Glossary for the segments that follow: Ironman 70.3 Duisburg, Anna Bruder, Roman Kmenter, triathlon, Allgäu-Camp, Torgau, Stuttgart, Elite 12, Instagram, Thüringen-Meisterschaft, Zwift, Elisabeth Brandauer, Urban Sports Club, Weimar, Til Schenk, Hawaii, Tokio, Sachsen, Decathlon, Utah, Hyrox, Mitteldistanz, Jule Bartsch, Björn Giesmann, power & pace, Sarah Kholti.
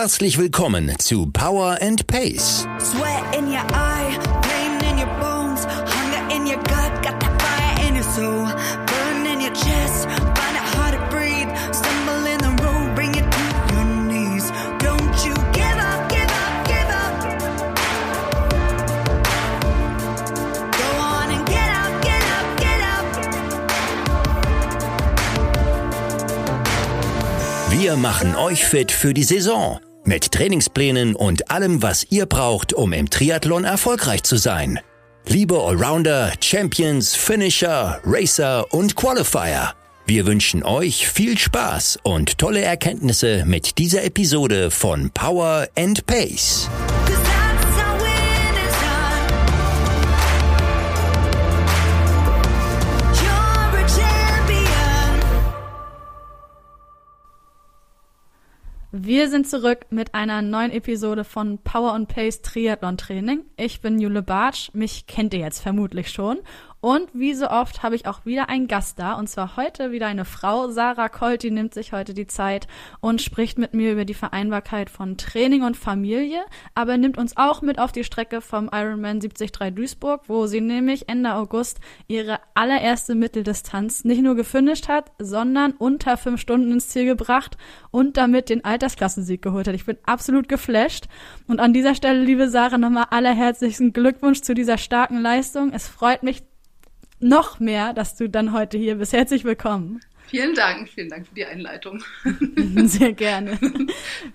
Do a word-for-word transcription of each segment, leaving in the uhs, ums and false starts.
Herzlich willkommen zu Power and Pace. Sweat in your eye, pain in your bones, hunger in your gut, got that fire in your soul, burn in your chest, find it hard to breathe, stumble in the road, bring it to your knees. Don't you give up, give up, give up. Go on and get up, get up, get up. Wir machen euch fit für die Saison. Mit Trainingsplänen und allem, was ihr braucht, um im Triathlon erfolgreich zu sein. Liebe Allrounder, Champions, Finisher, Racer und Qualifier, wir wünschen euch viel Spaß und tolle Erkenntnisse mit dieser Episode von Power and Pace. Wir sind zurück mit einer neuen Episode von Power and Pace Triathlon Training. Ich bin Jule Bartsch, mich kennt ihr jetzt vermutlich schon. Und wie so oft habe ich auch wieder einen Gast da, und zwar heute wieder eine Frau. Sarah Kholti nimmt sich heute die Zeit und spricht mit mir über die Vereinbarkeit von Training und Familie, aber nimmt uns auch mit auf die Strecke vom Ironman siebzig Komma drei Duisburg, wo sie nämlich Ende August ihre allererste Mitteldistanz nicht nur gefinisht hat, sondern unter fünf Stunden ins Ziel gebracht und damit den Altersklassensieg geholt hat. Ich bin absolut geflasht. Und an dieser Stelle, liebe Sarah, nochmal allerherzlichsten Glückwunsch zu dieser starken Leistung. Es freut mich noch mehr, dass du dann heute hier bist. Herzlich willkommen. Vielen Dank, vielen Dank für die Einleitung. Sehr gerne.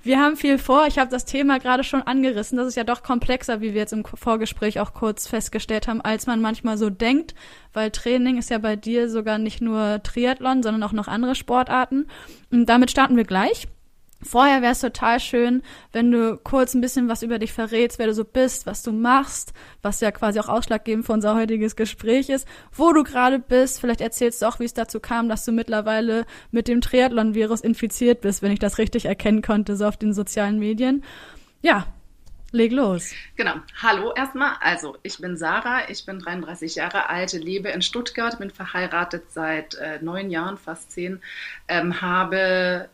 Wir haben viel vor. Ich habe das Thema gerade schon angerissen. Das ist ja doch komplexer, wie wir jetzt im Vorgespräch auch kurz festgestellt haben, als man manchmal so denkt, weil Training ist ja bei dir sogar nicht nur Triathlon, sondern auch noch andere Sportarten. Und damit starten wir gleich. Vorher wäre es total schön, wenn du kurz ein bisschen was über dich verrätst, wer du so bist, was du machst, was ja quasi auch ausschlaggebend für unser heutiges Gespräch ist, wo du gerade bist. Vielleicht erzählst du auch, wie es dazu kam, dass du mittlerweile mit dem Triathlon-Virus infiziert bist, wenn ich das richtig erkennen konnte, so auf den sozialen Medien. Ja, leg los. Genau. Hallo erstmal. Also, ich bin Sarah, ich bin dreiunddreißig Jahre alt, lebe in Stuttgart, bin verheiratet seit äh, neun Jahren, fast zehn, ähm, habe...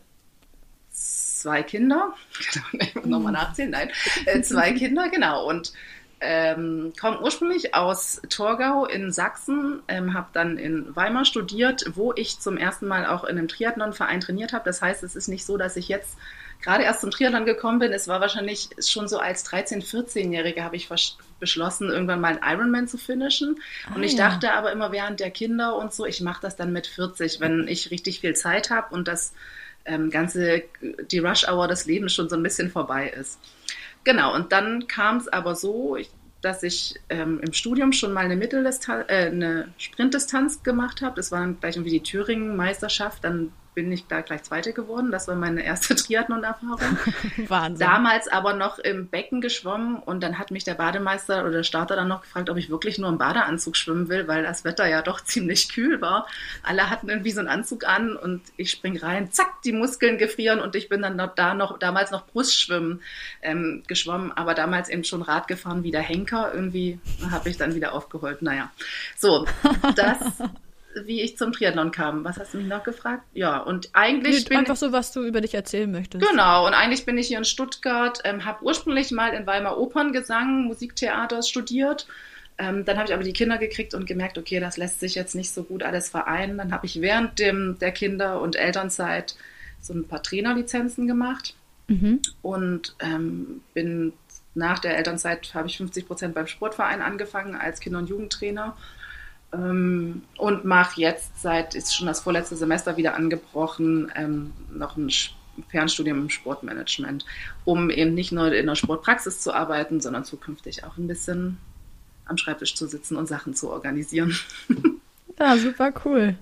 Zwei Kinder, genau, ich muss nochmal nachzählen, nein, äh, zwei Kinder, genau, und ähm, komme ursprünglich aus Torgau in Sachsen, ähm, habe dann in Weimar studiert, wo ich zum ersten Mal auch in einem Triathlonverein trainiert habe. Das heißt, es ist nicht so, dass ich jetzt gerade erst zum Triathlon gekommen bin. Es war wahrscheinlich schon so als dreizehn-, vierzehnjährige habe ich vers- beschlossen, irgendwann mal einen Ironman zu finishen. Ah, und ich ja. dachte aber immer während der Kinder und so, ich mache das dann mit vierzig, wenn ich richtig viel Zeit habe und das ganze, die Rush-Hour des Lebens schon so ein bisschen vorbei ist. Genau, und dann kam es aber so, ich, dass ich ähm, im Studium schon mal eine, Mitteldistanz, äh, eine Sprintdistanz gemacht habe. Das war dann gleich irgendwie die Thüringen-Meisterschaft. Dann bin ich da gleich Zweite geworden. Das war meine erste Triathlon-Erfahrung. Wahnsinn. Damals aber noch im Becken geschwommen und dann hat mich der Bademeister oder der Starter dann noch gefragt, ob ich wirklich nur im Badeanzug schwimmen will, weil das Wetter ja doch ziemlich kühl war. Alle hatten irgendwie so einen Anzug an und ich springe rein, zack, die Muskeln gefrieren und ich bin dann noch da noch damals noch Brustschwimmen ähm, geschwommen, aber damals eben schon Rad gefahren wie der Henker. Irgendwie habe ich dann wieder aufgeholt. Naja, so, das... wie ich zum Triathlon kam. Was hast du mich noch gefragt? Ja, und eigentlich bin einfach so, was du über dich erzählen möchtest. Genau, und eigentlich bin ich hier in Stuttgart, ähm, habe ursprünglich mal in Weimar Operngesang, Musiktheater studiert. Ähm, dann habe ich aber die Kinder gekriegt und gemerkt, okay, das lässt sich jetzt nicht so gut alles vereinen. Dann habe ich während dem, der Kinder- und Elternzeit so ein paar Trainerlizenzen gemacht. Mhm. Und ähm, bin nach der Elternzeit, habe ich fünfzig Prozent beim Sportverein angefangen als Kinder- und Jugendtrainer. Und mache jetzt seit, ist schon das vorletzte Semester wieder angebrochen, ähm, noch ein Fernstudium im Sportmanagement, um eben nicht nur in der Sportpraxis zu arbeiten, sondern zukünftig auch ein bisschen am Schreibtisch zu sitzen und Sachen zu organisieren. Ja, super cool.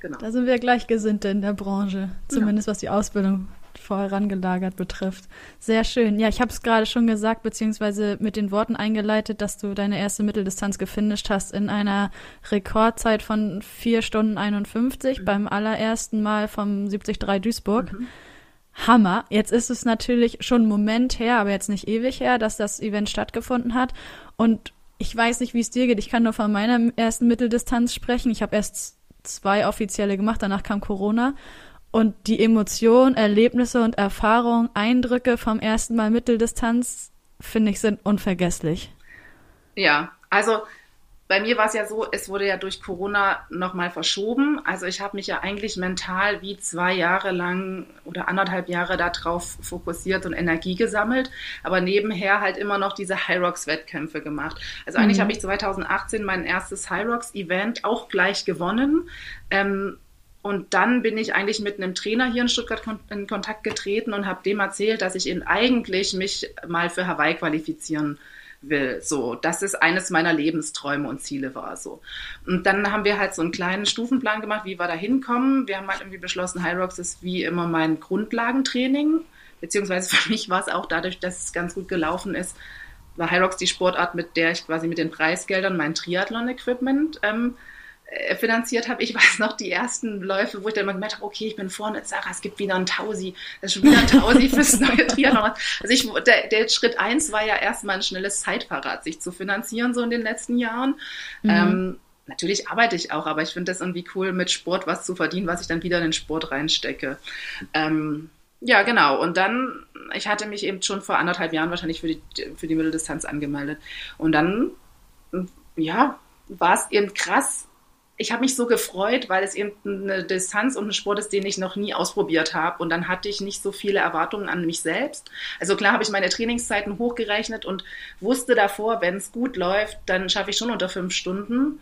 Genau. Da sind wir Gleichgesinnte in der Branche, zumindest ja. was die Ausbildung vorangelagert betrifft. Sehr schön. Ja, ich habe es gerade schon gesagt, beziehungsweise mit den Worten eingeleitet, dass du deine erste Mitteldistanz gefinisht hast in einer Rekordzeit von vier Stunden einundfünfzig mhm. beim allerersten Mal vom siebzig Komma drei Duisburg. Mhm. Hammer. Jetzt ist es natürlich schon einen Moment her, aber jetzt nicht ewig her, dass das Event stattgefunden hat. Und ich weiß nicht, wie es dir geht. Ich kann nur von meiner ersten Mitteldistanz sprechen. Ich habe erst zwei offizielle gemacht, danach kam Corona. und die Emotionen, Erlebnisse und Erfahrungen, Eindrücke vom ersten Mal Mitteldistanz, finde ich, sind unvergesslich. Ja, also bei mir war es ja so, es wurde ja durch Corona nochmal verschoben. Also ich habe mich ja eigentlich mental wie zwei Jahre lang oder anderthalb Jahre darauf fokussiert und Energie gesammelt, aber nebenher halt immer noch diese Hyrox-Wettkämpfe gemacht. Also eigentlich mhm. habe ich zweitausendachtzehn mein erstes Hyrox-Event auch gleich gewonnen. Ähm, Und dann bin ich eigentlich mit einem Trainer hier in Stuttgart in Kontakt getreten und habe dem erzählt, dass ich ihn eigentlich mich mal für Hawaii qualifizieren will. So, das ist eines meiner Lebensträume und Ziele war so. Und dann haben wir halt so einen kleinen Stufenplan gemacht, wie wir da hinkommen. Wir haben halt irgendwie beschlossen, Hyrox ist wie immer mein Grundlagentraining, beziehungsweise für mich war es auch dadurch, dass es ganz gut gelaufen ist, war Hyrox die Sportart, mit der ich quasi mit den Preisgeldern mein Triathlon-Equipment ähm, finanziert habe. Ich weiß noch, die ersten Läufe, wo ich dann mal gemerkt habe, okay, ich bin vorne, Sarah, es gibt wieder ein Tausi, das ist schon wieder ein Tausi fürs neue Triathlon. Also ich, der, der Schritt eins war ja erstmal ein schnelles Zeitfahrrad, sich zu finanzieren, so in den letzten Jahren. Mhm. Ähm, natürlich arbeite ich auch, aber ich finde das irgendwie cool, mit Sport was zu verdienen, was ich dann wieder in den Sport reinstecke. Ähm, ja, genau. Und dann, ich hatte mich eben schon vor anderthalb Jahren wahrscheinlich für die, für die Mitteldistanz angemeldet. Und dann, ja, war es eben krass. Ich habe mich so gefreut, weil es eben eine Distanz und ein Sport ist, den ich noch nie ausprobiert habe. Und dann hatte ich nicht so viele Erwartungen an mich selbst. Also klar habe ich meine Trainingszeiten hochgerechnet und wusste davor, wenn es gut läuft, dann schaffe ich schon unter fünf Stunden. Mhm.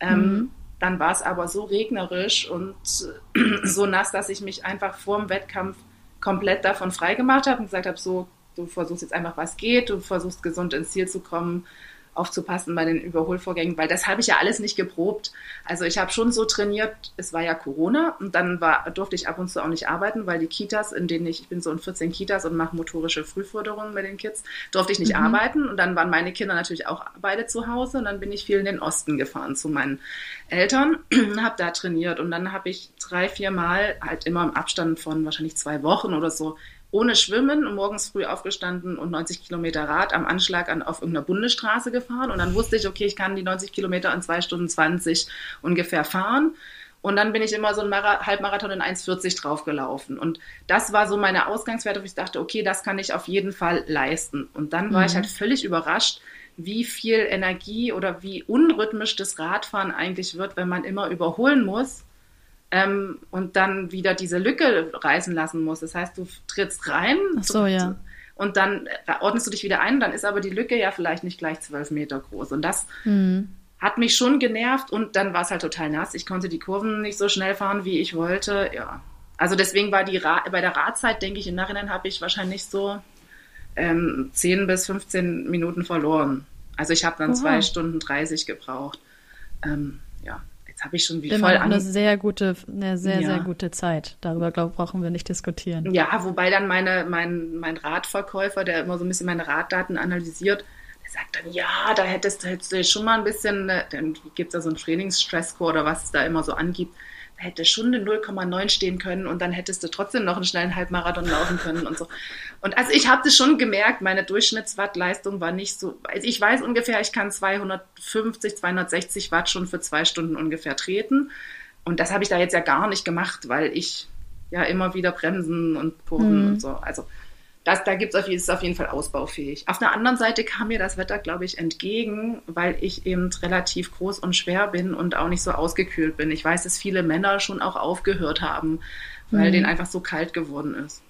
Ähm, dann war es aber so regnerisch und so nass, dass ich mich einfach vor dem Wettkampf komplett davon freigemacht habe und gesagt habe, so, du versuchst jetzt einfach, was geht, du versuchst gesund ins Ziel zu kommen, aufzupassen bei den Überholvorgängen, weil das habe ich ja alles nicht geprobt. Also ich habe schon so trainiert, es war ja Corona und dann war, durfte ich ab und zu auch nicht arbeiten, weil die Kitas, in denen ich, ich bin so in vierzehn Kitas und mache motorische Frühförderung mit den Kids, durfte ich nicht mhm. arbeiten und dann waren meine Kinder natürlich auch beide zu Hause und dann bin ich viel in den Osten gefahren zu meinen Eltern und habe da trainiert und dann habe ich drei, vier Mal, halt immer im Abstand von wahrscheinlich zwei Wochen oder so, ohne Schwimmen und morgens früh aufgestanden und neunzig Kilometer Rad am Anschlag an, auf irgendeiner Bundesstraße gefahren. Und dann wusste ich, okay, ich kann die neunzig Kilometer in zwei Stunden zwanzig ungefähr fahren. Und dann bin ich immer so einen Mar- Halbmarathon in eins vierzig draufgelaufen. Und das war so meine Ausgangswerte, wo ich dachte, okay, das kann ich auf jeden Fall leisten. Und dann war mhm. ich halt völlig überrascht, wie viel Energie oder wie unrhythmisch das Radfahren eigentlich wird, wenn man immer überholen muss. Ähm, und dann wieder diese Lücke reißen lassen musst. Das heißt, du trittst rein Ach so, und, ja. und dann ordnest du dich wieder ein. Dann ist aber die Lücke ja vielleicht nicht gleich zwölf Meter groß. Und das mhm. hat mich schon genervt. Und dann war es halt total nass. Ich konnte die Kurven nicht so schnell fahren, wie ich wollte. Ja, also deswegen war die Ra- bei der Radzeit, denke ich, im Nachhinein habe ich wahrscheinlich so ähm, zehn bis fünfzehn Minuten verloren. Also ich habe dann Oha. zwei Stunden dreißig gebraucht. Ähm, ja. habe ich schon wie Immer voll an. Eine sehr gute, eine sehr, ja. sehr gute Zeit. Darüber, glaube ich, brauchen wir nicht diskutieren. Ja, wobei dann meine, mein, mein Radverkäufer, der immer so ein bisschen meine Raddaten analysiert, der sagt dann, ja, da hättest, hättest du schon mal ein bisschen, dann gibt es da so einen Trainingsstresscore oder was es da immer so angibt, da hätte schon eine null Komma neun stehen können und dann hättest du trotzdem noch einen schnellen Halbmarathon laufen können und so. Und also ich habe das schon gemerkt, meine Durchschnittswattleistung war nicht so, also ich weiß ungefähr, ich kann zweihundertfünfzig, zweihundertsechzig Watt schon für zwei Stunden ungefähr treten und das habe ich da jetzt ja gar nicht gemacht, weil ich ja immer wieder bremsen und pumpen mhm. und so, also das, da gibt's auf, ist auf jeden Fall ausbaufähig. Auf der anderen Seite kam mir das Wetter, glaube ich, entgegen, weil ich eben relativ groß und schwer bin und auch nicht so ausgekühlt bin. Ich weiß, dass viele Männer schon auch aufgehört haben, weil mhm. denen einfach so kalt geworden ist.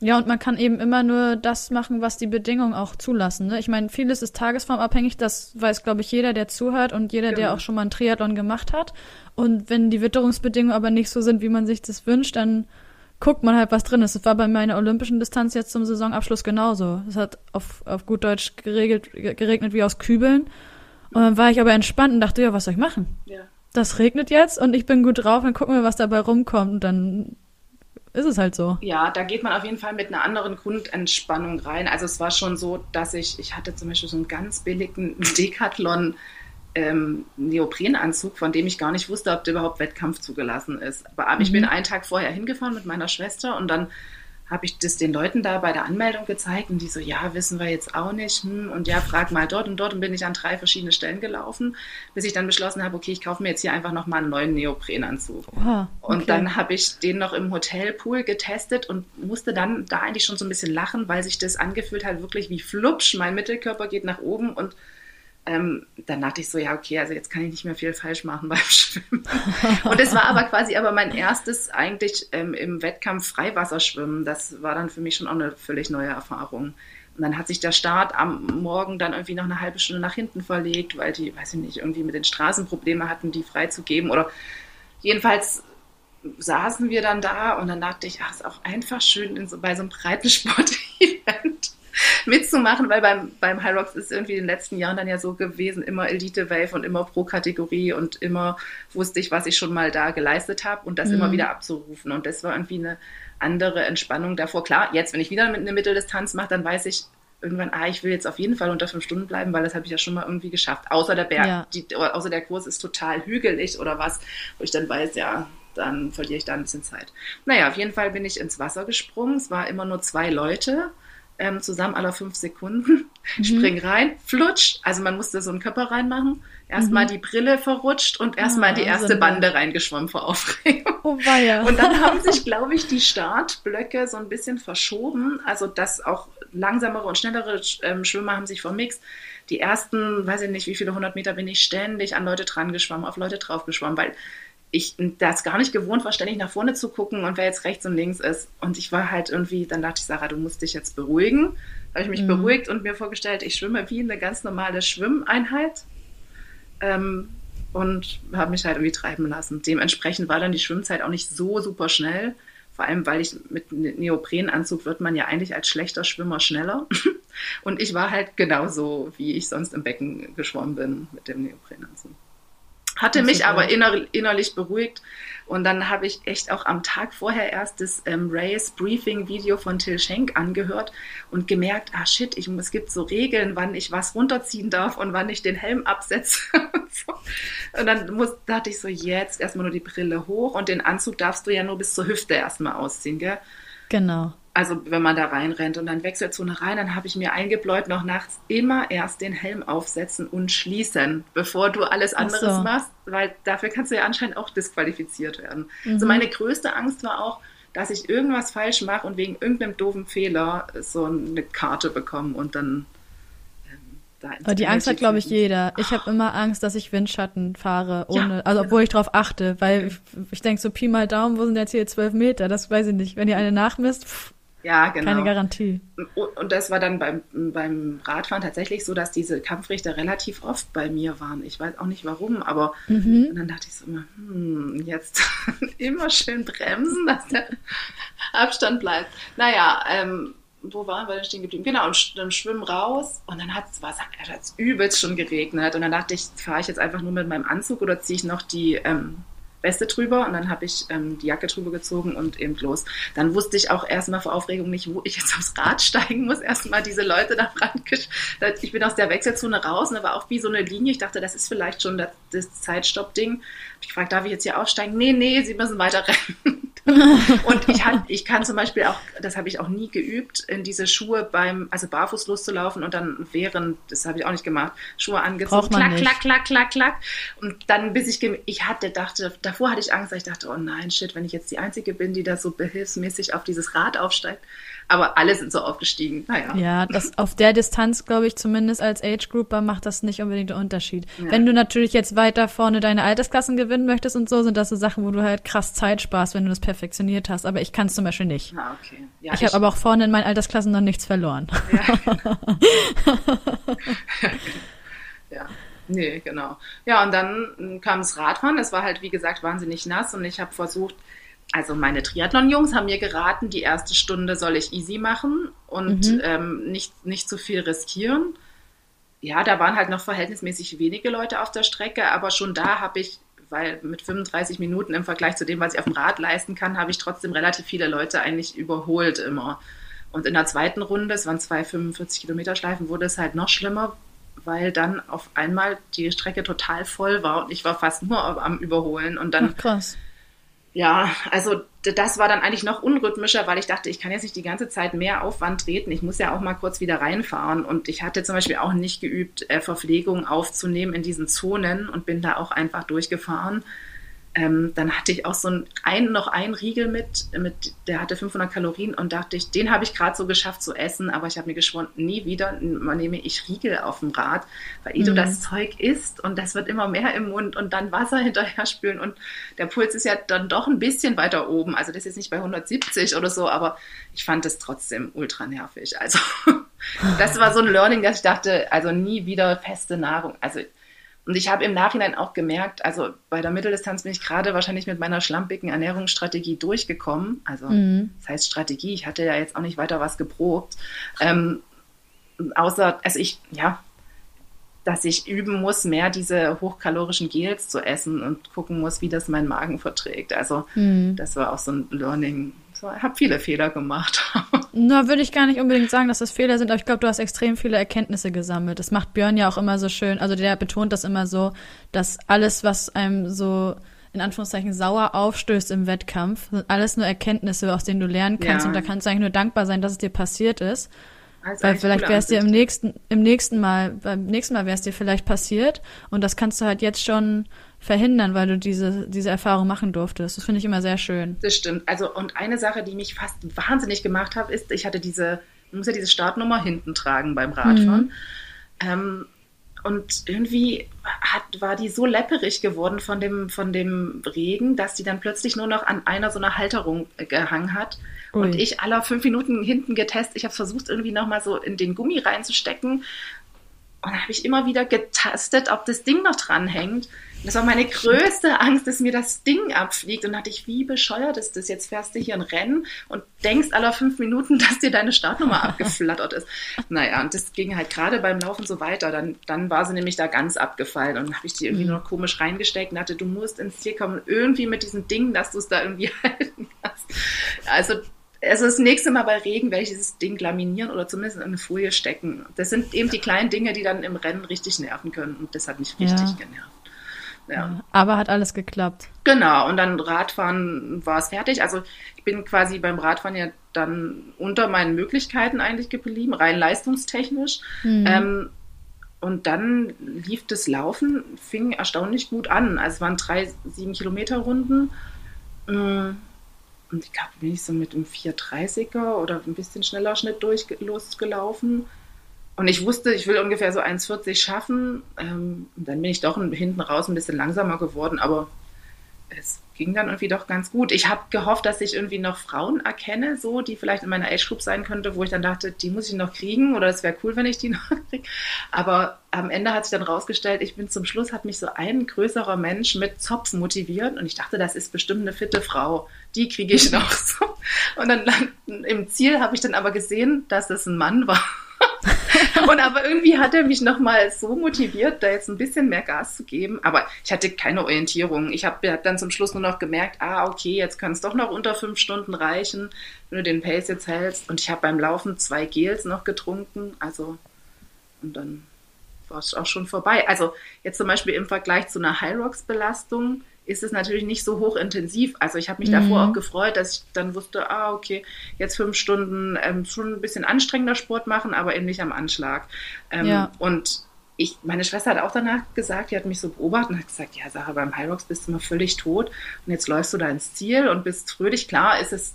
Ja, und man kann eben immer nur das machen, was die Bedingungen auch zulassen. Ne? Ich meine, vieles ist tagesformabhängig, das weiß, glaube ich, jeder, der zuhört und jeder, genau. der auch schon mal einen Triathlon gemacht hat. Und wenn die Witterungsbedingungen aber nicht so sind, wie man sich das wünscht, dann guckt man halt, was drin ist. Das war bei meiner olympischen Distanz jetzt zum Saisonabschluss genauso. Es hat auf, auf gut Deutsch geregelt, geregnet wie aus Kübeln. Und dann war ich aber entspannt und dachte, ja, was soll ich machen? Ja. Das regnet jetzt und ich bin gut drauf, dann gucken wir, was dabei rumkommt. Und dann ist es halt so. Ja, da geht man auf jeden Fall mit einer anderen Grundentspannung rein. Also es war schon so, dass ich, ich hatte zum Beispiel so einen ganz billigen Decathlon Ähm, Neoprenanzug, von dem ich gar nicht wusste, ob der überhaupt Wettkampf zugelassen ist. Aber mhm. ich bin einen Tag vorher hingefahren mit meiner Schwester und dann habe ich das den Leuten da bei der Anmeldung gezeigt und die so, ja, wissen wir jetzt auch nicht. Hm, und ja, frag mal dort und dort. Und bin ich an drei verschiedene Stellen gelaufen, bis ich dann beschlossen habe, okay, ich kaufe mir jetzt hier einfach nochmal einen neuen Neoprenanzug. Oha, okay. Und dann habe ich den noch im Hotelpool getestet und musste dann da eigentlich schon so ein bisschen lachen, weil sich das angefühlt hat, wirklich wie flupsch, mein Mittelkörper geht nach oben. Und ähm, dann dachte ich so, ja, okay, also jetzt kann ich nicht mehr viel falsch machen beim Schwimmen. Und es war aber quasi aber mein erstes eigentlich ähm, im Wettkampf Freiwasserschwimmen. Das war dann für mich schon auch eine völlig neue Erfahrung. Und dann hat sich der Start am Morgen dann irgendwie noch eine halbe Stunde nach hinten verlegt, weil die, weiß ich nicht, irgendwie mit den Straßen Probleme hatten, die freizugeben. Oder jedenfalls saßen wir dann da und dann dachte ich, ach, ist auch einfach schön in so, bei so einem Breitensport-Event mitzumachen, weil beim, beim Hyrox ist irgendwie in den letzten Jahren dann ja so gewesen, immer Elite Wave und immer pro Kategorie und immer wusste ich, was ich schon mal da geleistet habe und das mhm. immer wieder abzurufen. Und das war irgendwie eine andere Entspannung davor. Klar, jetzt, wenn ich wieder eine Mitteldistanz mache, dann weiß ich irgendwann, ah, ich will jetzt auf jeden Fall unter fünf Stunden bleiben, weil das habe ich ja schon mal irgendwie geschafft. Außer der Berg, ja. die, außer der Kurs ist total hügelig oder was, wo ich dann weiß, ja, dann verliere ich da ein bisschen Zeit. Naja, auf jeden Fall bin ich ins Wasser gesprungen. Es war immer nur zwei Leute. Ähm, zusammen aller fünf Sekunden, mhm. spring rein, flutsch, also man musste so einen Körper reinmachen, erstmal mhm. die Brille verrutscht und erstmal ah, die erste so Bande reingeschwommen vor Aufregung. Oh, weia. Und dann haben sich, glaube ich, die Startblöcke so ein bisschen verschoben, also dass auch langsamere und schnellere ähm, Schwimmer haben sich vermixt. Die ersten, weiß ich nicht, wie viele hundert Meter bin ich ständig an Leute dran geschwommen, auf Leute drauf geschwommen, weil ich das gar nicht gewohnt war, ständig nach vorne zu gucken und wer jetzt rechts und links ist. Und ich war halt irgendwie, dann dachte ich, Sarah, du musst dich jetzt beruhigen. Da habe ich mich mhm. beruhigt und mir vorgestellt, ich schwimme wie eine ganz normale Schwimmeinheit ähm, und habe mich halt irgendwie treiben lassen. Dementsprechend war dann die Schwimmzeit auch nicht so super schnell, vor allem, weil ich mit Neoprenanzug wird man ja eigentlich als schlechter Schwimmer schneller. Und ich war halt genauso, wie ich sonst im Becken geschwommen bin mit dem Neoprenanzug. Hatte mich aber inner, innerlich beruhigt und dann habe ich echt auch am Tag vorher erst das ähm, Race-Briefing-Video von Til Schenk angehört und gemerkt, ah shit, ich, es gibt so Regeln, wann ich was runterziehen darf und wann ich den Helm absetze und so. Und dann muss, dachte ich so, jetzt erstmal nur die Brille hoch und den Anzug darfst du ja nur bis zur Hüfte erstmal ausziehen, gell? Genau. Also wenn man da reinrennt und dann Wechselzone rein, dann habe ich mir eingebläut, noch nachts immer erst den Helm aufsetzen und schließen, bevor du alles anderes Ach so. machst, weil dafür kannst du ja anscheinend auch disqualifiziert werden. Mhm. Also meine größte Angst war auch, dass ich irgendwas falsch mache und wegen irgendeinem doofen Fehler so eine Karte bekomme und dann Da die Angst hat, glaube ich, jeder. Ich habe immer Angst, dass ich Windschatten fahre, ohne, ja, also obwohl genau. ich drauf achte, weil ich, ich denke so Pi mal Daumen, wo sind jetzt hier zwölf Meter? Das weiß ich nicht. Wenn ihr eine nachmisst, pff, ja, genau. keine Garantie. Und das war dann beim, beim Radfahren tatsächlich so, dass diese Kampfrichter relativ oft bei mir waren. Ich weiß auch nicht warum, aber mhm. und dann dachte ich so immer, hm, jetzt immer schön bremsen, dass der Abstand bleibt. Naja, ähm, wo waren wir denn stehen geblieben? Genau, und dann schwimmen raus und dann hat es übelst schon geregnet und dann dachte ich, fahre ich jetzt einfach nur mit meinem Anzug oder ziehe ich noch die ähm, Weste drüber und dann habe ich ähm, die Jacke drüber gezogen und eben los. Dann wusste ich auch erstmal vor Aufregung nicht, wo ich jetzt aufs Rad steigen muss, erstmal diese Leute da ran. Ich bin aus der Wechselzone raus und da war auch wie so eine Linie, ich dachte, das ist vielleicht schon das, das Zeitstopp-Ding. Ich gefragt, darf ich jetzt hier aufsteigen? Nee, nee, sie müssen weiter rennen. Und ich, hat, ich kann zum Beispiel auch, das habe ich auch nie geübt, in diese Schuhe beim, also barfuß loszulaufen und dann während, das habe ich auch nicht gemacht, Schuhe angezogen, klack, klack, klack, klack, klack. Und dann, bis ich, ich hatte, dachte, davor hatte ich Angst, weil ich dachte, oh nein, shit, wenn ich jetzt die Einzige bin, die da so behilfsmäßig auf dieses Rad aufsteigt. Aber alle sind so aufgestiegen, naja. Ja, das auf der Distanz, glaube ich, zumindest als Age-Grouper macht das nicht unbedingt den Unterschied. Ja. Wenn du natürlich jetzt weiter vorne deine Altersklassen gewinnen möchtest und so, sind das so Sachen, wo du halt krass Zeit sparst, wenn du das perfektioniert hast. Aber ich kann es zum Beispiel nicht. Ah, okay. Ja, ich habe ich... aber auch vorne in meinen Altersklassen noch nichts verloren. Ja, ja. Nee, genau. Ja, und dann kam das Radfahren. Es war halt, wie gesagt, wahnsinnig nass und ich habe versucht, also meine Triathlon-Jungs haben mir geraten, die erste Stunde soll ich easy machen und mhm. ähm, nicht, nicht zu viel riskieren. Ja, da waren halt noch verhältnismäßig wenige Leute auf der Strecke, aber schon da habe ich, weil mit fünfunddreißig Minuten im Vergleich zu dem, was ich auf dem Rad leisten kann, habe ich trotzdem relativ viele Leute eigentlich überholt immer. Und in der zweiten Runde, es waren zwei fünfundvierzig Kilometer Schleifen, wurde es halt noch schlimmer, weil dann auf einmal die Strecke total voll war und ich war fast nur am Überholen und dann... Ach, krass. ja, also das war dann eigentlich noch unrhythmischer, weil ich dachte, ich kann jetzt nicht die ganze Zeit mehr Aufwand treten. Ich muss ja auch mal kurz wieder reinfahren. Und ich hatte zum Beispiel auch nicht geübt, Verpflegung aufzunehmen in diesen Zonen und bin da auch einfach durchgefahren. Ähm, dann hatte ich auch so ein, ein noch einen Riegel mit, mit, der hatte fünfhundert Kalorien und dachte ich, den habe ich gerade so geschafft zu essen, aber ich habe mir geschworen, nie wieder nehme ich Riegel auf dem Rad, weil mhm. du das Zeug isst und das wird immer mehr im Mund und dann Wasser hinterher spülen und der Puls ist ja dann doch ein bisschen weiter oben, also das ist jetzt nicht bei hundertsiebzig oder so, aber ich fand das trotzdem ultra nervig, also das war so ein Learning, dass ich dachte, also nie wieder feste Nahrung, also und ich habe im Nachhinein auch gemerkt, also bei der Mitteldistanz bin ich gerade wahrscheinlich mit meiner schlampigen Ernährungsstrategie durchgekommen. Also mhm. das heißt Strategie, ich hatte ja jetzt auch nicht weiter was geprobt. Ähm, außer, also ich, ja, dass ich üben muss, mehr diese hochkalorischen Gels zu essen und gucken muss, wie das mein Magen verträgt. Also mhm. das war auch so ein Learning. Ich habe viele Fehler gemacht. Na, würde ich gar nicht unbedingt sagen, dass das Fehler sind, aber ich glaube, du hast extrem viele Erkenntnisse gesammelt. Das macht Björn ja auch immer so schön, also der betont das immer so, dass alles, was einem so in Anführungszeichen sauer aufstößt im Wettkampf, sind alles nur Erkenntnisse, aus denen du lernen kannst. Ja. Und da kannst du eigentlich nur dankbar sein, dass es dir passiert ist. Also weil vielleicht wäre es dir im nächsten, im nächsten Mal, beim nächsten Mal wäre es dir vielleicht passiert und das kannst du halt jetzt schon verhindern, weil du diese, diese Erfahrung machen durftest. Das finde ich immer sehr schön. Das stimmt. Also, und eine Sache, die mich fast wahnsinnig gemacht hat, ist, ich hatte diese, ich muss ja diese Startnummer hinten tragen beim Radfahren. Mhm. Ähm, und irgendwie hat, war die so läpperig geworden von dem, von dem Regen, dass die dann plötzlich nur noch an einer so einer Halterung gehangen hat. Ui. Und ich alle fünf Minuten hinten getestet. Ich habe versucht, irgendwie nochmal so in den Gummi reinzustecken. Und dann habe ich immer wieder getastet, ob das Ding noch dranhängt. Das war meine größte Angst, dass mir das Ding abfliegt. Und dachte ich, wie bescheuert ist das? Jetzt fährst du hier ein Rennen und denkst alle fünf Minuten, dass dir deine Startnummer abgeflattert ist. Naja, und das ging halt gerade beim Laufen so weiter. Dann, dann war sie nämlich da ganz abgefallen. Und dann habe ich die irgendwie mhm. nur noch komisch reingesteckt und dachte, du musst ins Ziel kommen, irgendwie mit diesem Ding, dass du es da irgendwie halten kannst. Also... Also das nächste Mal bei Regen werde ich dieses Ding laminieren oder zumindest in eine Folie stecken. Das sind eben die kleinen Dinge, die dann im Rennen richtig nerven können. Und das hat mich richtig ja. genervt. Ja. Aber hat alles geklappt. Genau. Und dann Radfahren war es fertig. Also ich bin quasi beim Radfahren ja dann unter meinen Möglichkeiten eigentlich geblieben, rein leistungstechnisch. Mhm. Ähm, und dann lief das Laufen, fing erstaunlich gut an. Also es waren drei sieben-Kilometer-Runden. Mhm. Und ich glaube, bin ich so mit einem vierhundertdreißiger oder ein bisschen schneller Schnitt durch, losgelaufen. Und ich wusste, ich will ungefähr so eins vierzig schaffen. Ähm, dann bin ich doch hinten raus ein bisschen langsamer geworden. Aber es ging dann irgendwie doch ganz gut. Ich habe gehofft, dass ich irgendwie noch Frauen erkenne, so, die vielleicht in meiner Age Group sein könnte, wo ich dann dachte, die muss ich noch kriegen oder es wäre cool, wenn ich die noch kriege. Aber am Ende hat sich dann rausgestellt, ich bin zum Schluss, hat mich so ein größerer Mensch mit Zopf motiviert und ich dachte, das ist bestimmt eine fitte Frau. Die kriege ich noch. Und dann im Ziel habe ich dann aber gesehen, dass es ein Mann war. Und aber irgendwie hat er mich nochmal so motiviert, da jetzt ein bisschen mehr Gas zu geben. Aber ich hatte keine Orientierung. Ich habe hab dann zum Schluss nur noch gemerkt, ah, okay, jetzt kann es doch noch unter fünf Stunden reichen, wenn du den Pace jetzt hältst. Und ich habe beim Laufen zwei Gels noch getrunken. Also, und dann war es auch schon vorbei. Also jetzt zum Beispiel im Vergleich zu einer Hyrox-Belastung ist es natürlich nicht so hochintensiv. Also ich habe mich mhm. davor auch gefreut, dass ich dann wusste, ah, okay, jetzt fünf Stunden ähm, schon ein bisschen anstrengender Sport machen, aber eben nicht am Anschlag. Ähm, ja. Und ich, meine Schwester hat auch danach gesagt, die hat mich so beobachtet und hat gesagt, ja, Sarah, beim Hyrox bist du mal völlig tot und jetzt läufst du da ins Ziel und bist fröhlich. Klar ist es,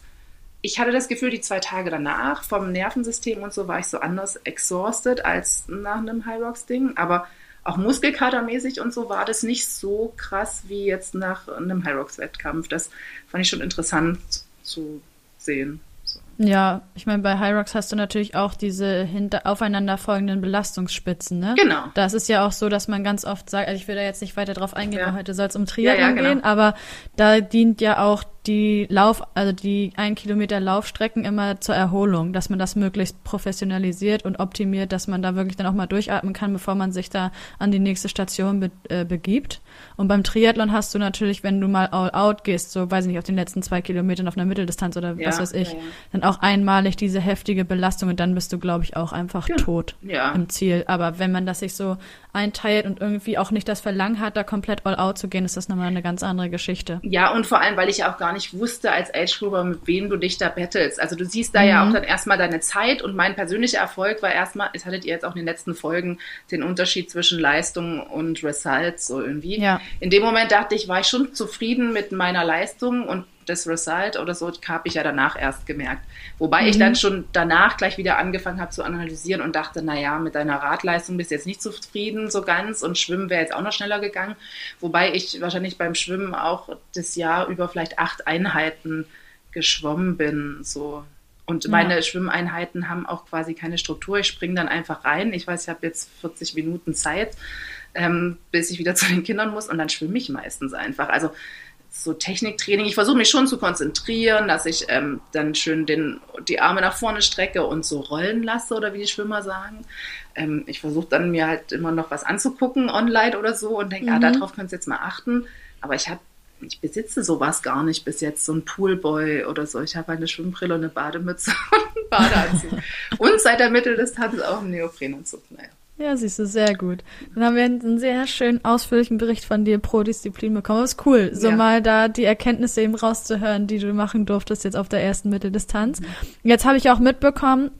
ich hatte das Gefühl, die zwei Tage danach vom Nervensystem und so war ich so anders exhausted als nach einem Hyrox-Ding, aber auch muskelkatermäßig und so war das nicht so krass wie jetzt nach einem Hyrox-Wettkampf. Das fand ich schon interessant zu sehen. So. Ja, ich meine, bei Hyrox hast du natürlich auch diese hinter aufeinanderfolgenden Belastungsspitzen, ne? Genau. Das ist ja auch so, dass man ganz oft sagt, also ich will da jetzt nicht weiter drauf eingehen, ja. weil heute soll es um Triathlon ja, ja, genau. gehen, aber da dient ja auch die Lauf, also die ein Kilometer Laufstrecken immer zur Erholung, dass man das möglichst professionalisiert und optimiert, dass man da wirklich dann auch mal durchatmen kann, bevor man sich da an die nächste Station be, äh, begibt. Und beim Triathlon hast du natürlich, wenn du mal all out gehst, so weiß ich nicht, auf den letzten zwei Kilometern auf einer Mitteldistanz oder ja, was weiß ich, ja, ja. dann auch einmalig diese heftige Belastung und dann bist du, glaube ich, auch einfach ja. tot ja. im Ziel. Aber wenn man das sich so einteilt und irgendwie auch nicht das Verlangen hat, da komplett all out zu gehen, ist das nochmal eine ganz andere Geschichte. Ja, und vor allem, weil ich ja auch gar nicht wusste als Age-Gruber, mit wem du dich da battlest. Also du siehst da mhm. ja auch dann erstmal deine Zeit und mein persönlicher Erfolg war erstmal, es hattet ihr jetzt auch in den letzten Folgen den Unterschied zwischen Leistung und Results so irgendwie. Ja. In dem Moment dachte ich, war ich schon zufrieden mit meiner Leistung und das Result oder so, habe ich ja danach erst gemerkt. Wobei mhm. ich dann schon danach gleich wieder angefangen habe zu analysieren und dachte, naja, mit deiner Radleistung bist du jetzt nicht zufrieden so ganz und Schwimmen wäre jetzt auch noch schneller gegangen. Wobei ich wahrscheinlich beim Schwimmen auch das Jahr über vielleicht acht Einheiten geschwommen bin. So. Und ja. meine Schwimmeinheiten haben auch quasi keine Struktur. Ich springe dann einfach rein. Ich weiß, ich habe jetzt vierzig Minuten Zeit, ähm, bis ich wieder zu den Kindern muss und dann schwimme ich meistens einfach. Also so Techniktraining. Ich versuche mich schon zu konzentrieren, dass ich ähm, dann schön den, die Arme nach vorne strecke und so rollen lasse oder wie die Schwimmer sagen. Ähm, ich versuche dann mir halt immer noch was anzugucken online oder so und denke, mhm. ah, darauf könntest du jetzt mal achten. Aber ich habe, ich besitze sowas gar nicht bis jetzt, so ein Poolboy oder so. Ich habe eine Schwimmbrille und eine Bademütze und einen Badeanzug. Und seit der Mitteldistanz auch einen Neoprenanzug. Naja. Ja, siehst du, sehr gut. Dann haben wir einen sehr schönen, ausführlichen Bericht von dir pro Disziplin bekommen. Das ist cool, so ja. mal da die Erkenntnisse eben rauszuhören, die du machen durftest jetzt auf der ersten Mitteldistanz. Mhm. Jetzt habe ich auch mitbekommen,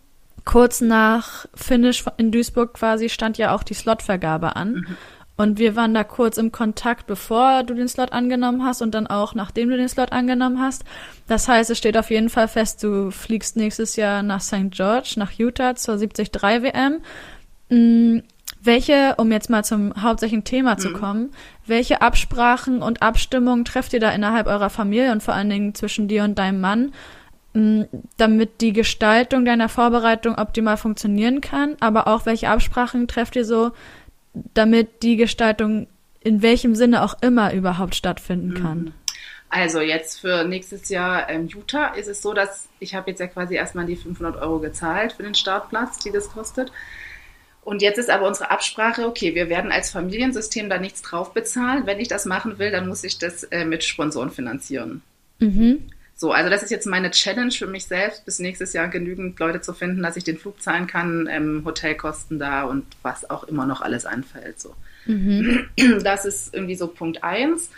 kurz nach Finish in Duisburg quasi stand ja auch die Slotvergabe an. Mhm. Und wir waren da kurz im Kontakt, bevor du den Slot angenommen hast und dann auch nachdem du den Slot angenommen hast. Das heißt, es steht auf jeden Fall fest, du fliegst nächstes Jahr nach Sankt George, nach Utah zur siebzig Punkt drei W M. Welche, um jetzt mal zum hauptsächlichen Thema zu kommen, welche Absprachen und Abstimmungen trefft ihr da innerhalb eurer Familie und vor allen Dingen zwischen dir und deinem Mann, damit die Gestaltung deiner Vorbereitung optimal funktionieren kann, aber auch welche Absprachen trefft ihr so, damit die Gestaltung in welchem Sinne auch immer überhaupt stattfinden kann? Also jetzt für nächstes Jahr ähm, Utah ist es so, dass ich habe jetzt ja quasi erstmal die fünfhundert Euro gezahlt für den Startplatz, die das kostet. Und jetzt ist aber unsere Absprache, okay, wir werden als Familiensystem da nichts drauf bezahlen. Wenn ich das machen will, dann muss ich das äh, mit Sponsoren finanzieren. Mhm. So, also das ist jetzt meine Challenge für mich selbst, bis nächstes Jahr genügend Leute zu finden, dass ich den Flug zahlen kann, ähm, Hotelkosten da und was auch immer noch alles anfällt. So. Mhm. Das ist irgendwie so Punkt eins.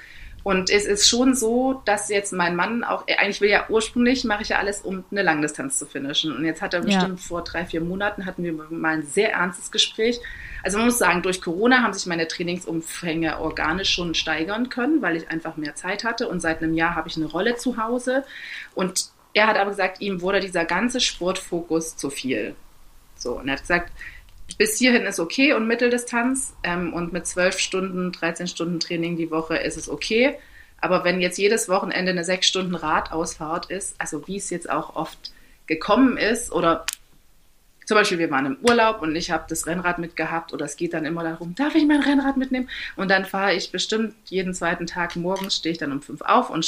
Und es ist schon so, dass jetzt mein Mann auch, eigentlich will ja ursprünglich, mache ich ja alles, um eine Langdistanz zu finishen. Und jetzt hat er bestimmt ja. vor drei, vier Monaten hatten wir mal ein sehr ernstes Gespräch. Also man muss sagen, durch Corona haben sich meine Trainingsumfänge organisch schon steigern können, weil ich einfach mehr Zeit hatte. Und seit einem Jahr habe ich eine Rolle zu Hause. Und er hat aber gesagt, ihm wurde dieser ganze Sportfokus zu viel. So, und er hat gesagt, bis hierhin ist okay und Mitteldistanz ähm, und mit zwölf Stunden, dreizehn Stunden Training die Woche ist es okay. Aber wenn jetzt jedes Wochenende eine sechs Stunden Radausfahrt ist, also wie es jetzt auch oft gekommen ist oder zum Beispiel wir waren im Urlaub und ich habe das Rennrad mitgehabt oder es geht dann immer darum, darf ich mein Rennrad mitnehmen? Und dann fahre ich bestimmt jeden zweiten Tag morgens, stehe ich dann um fünf auf und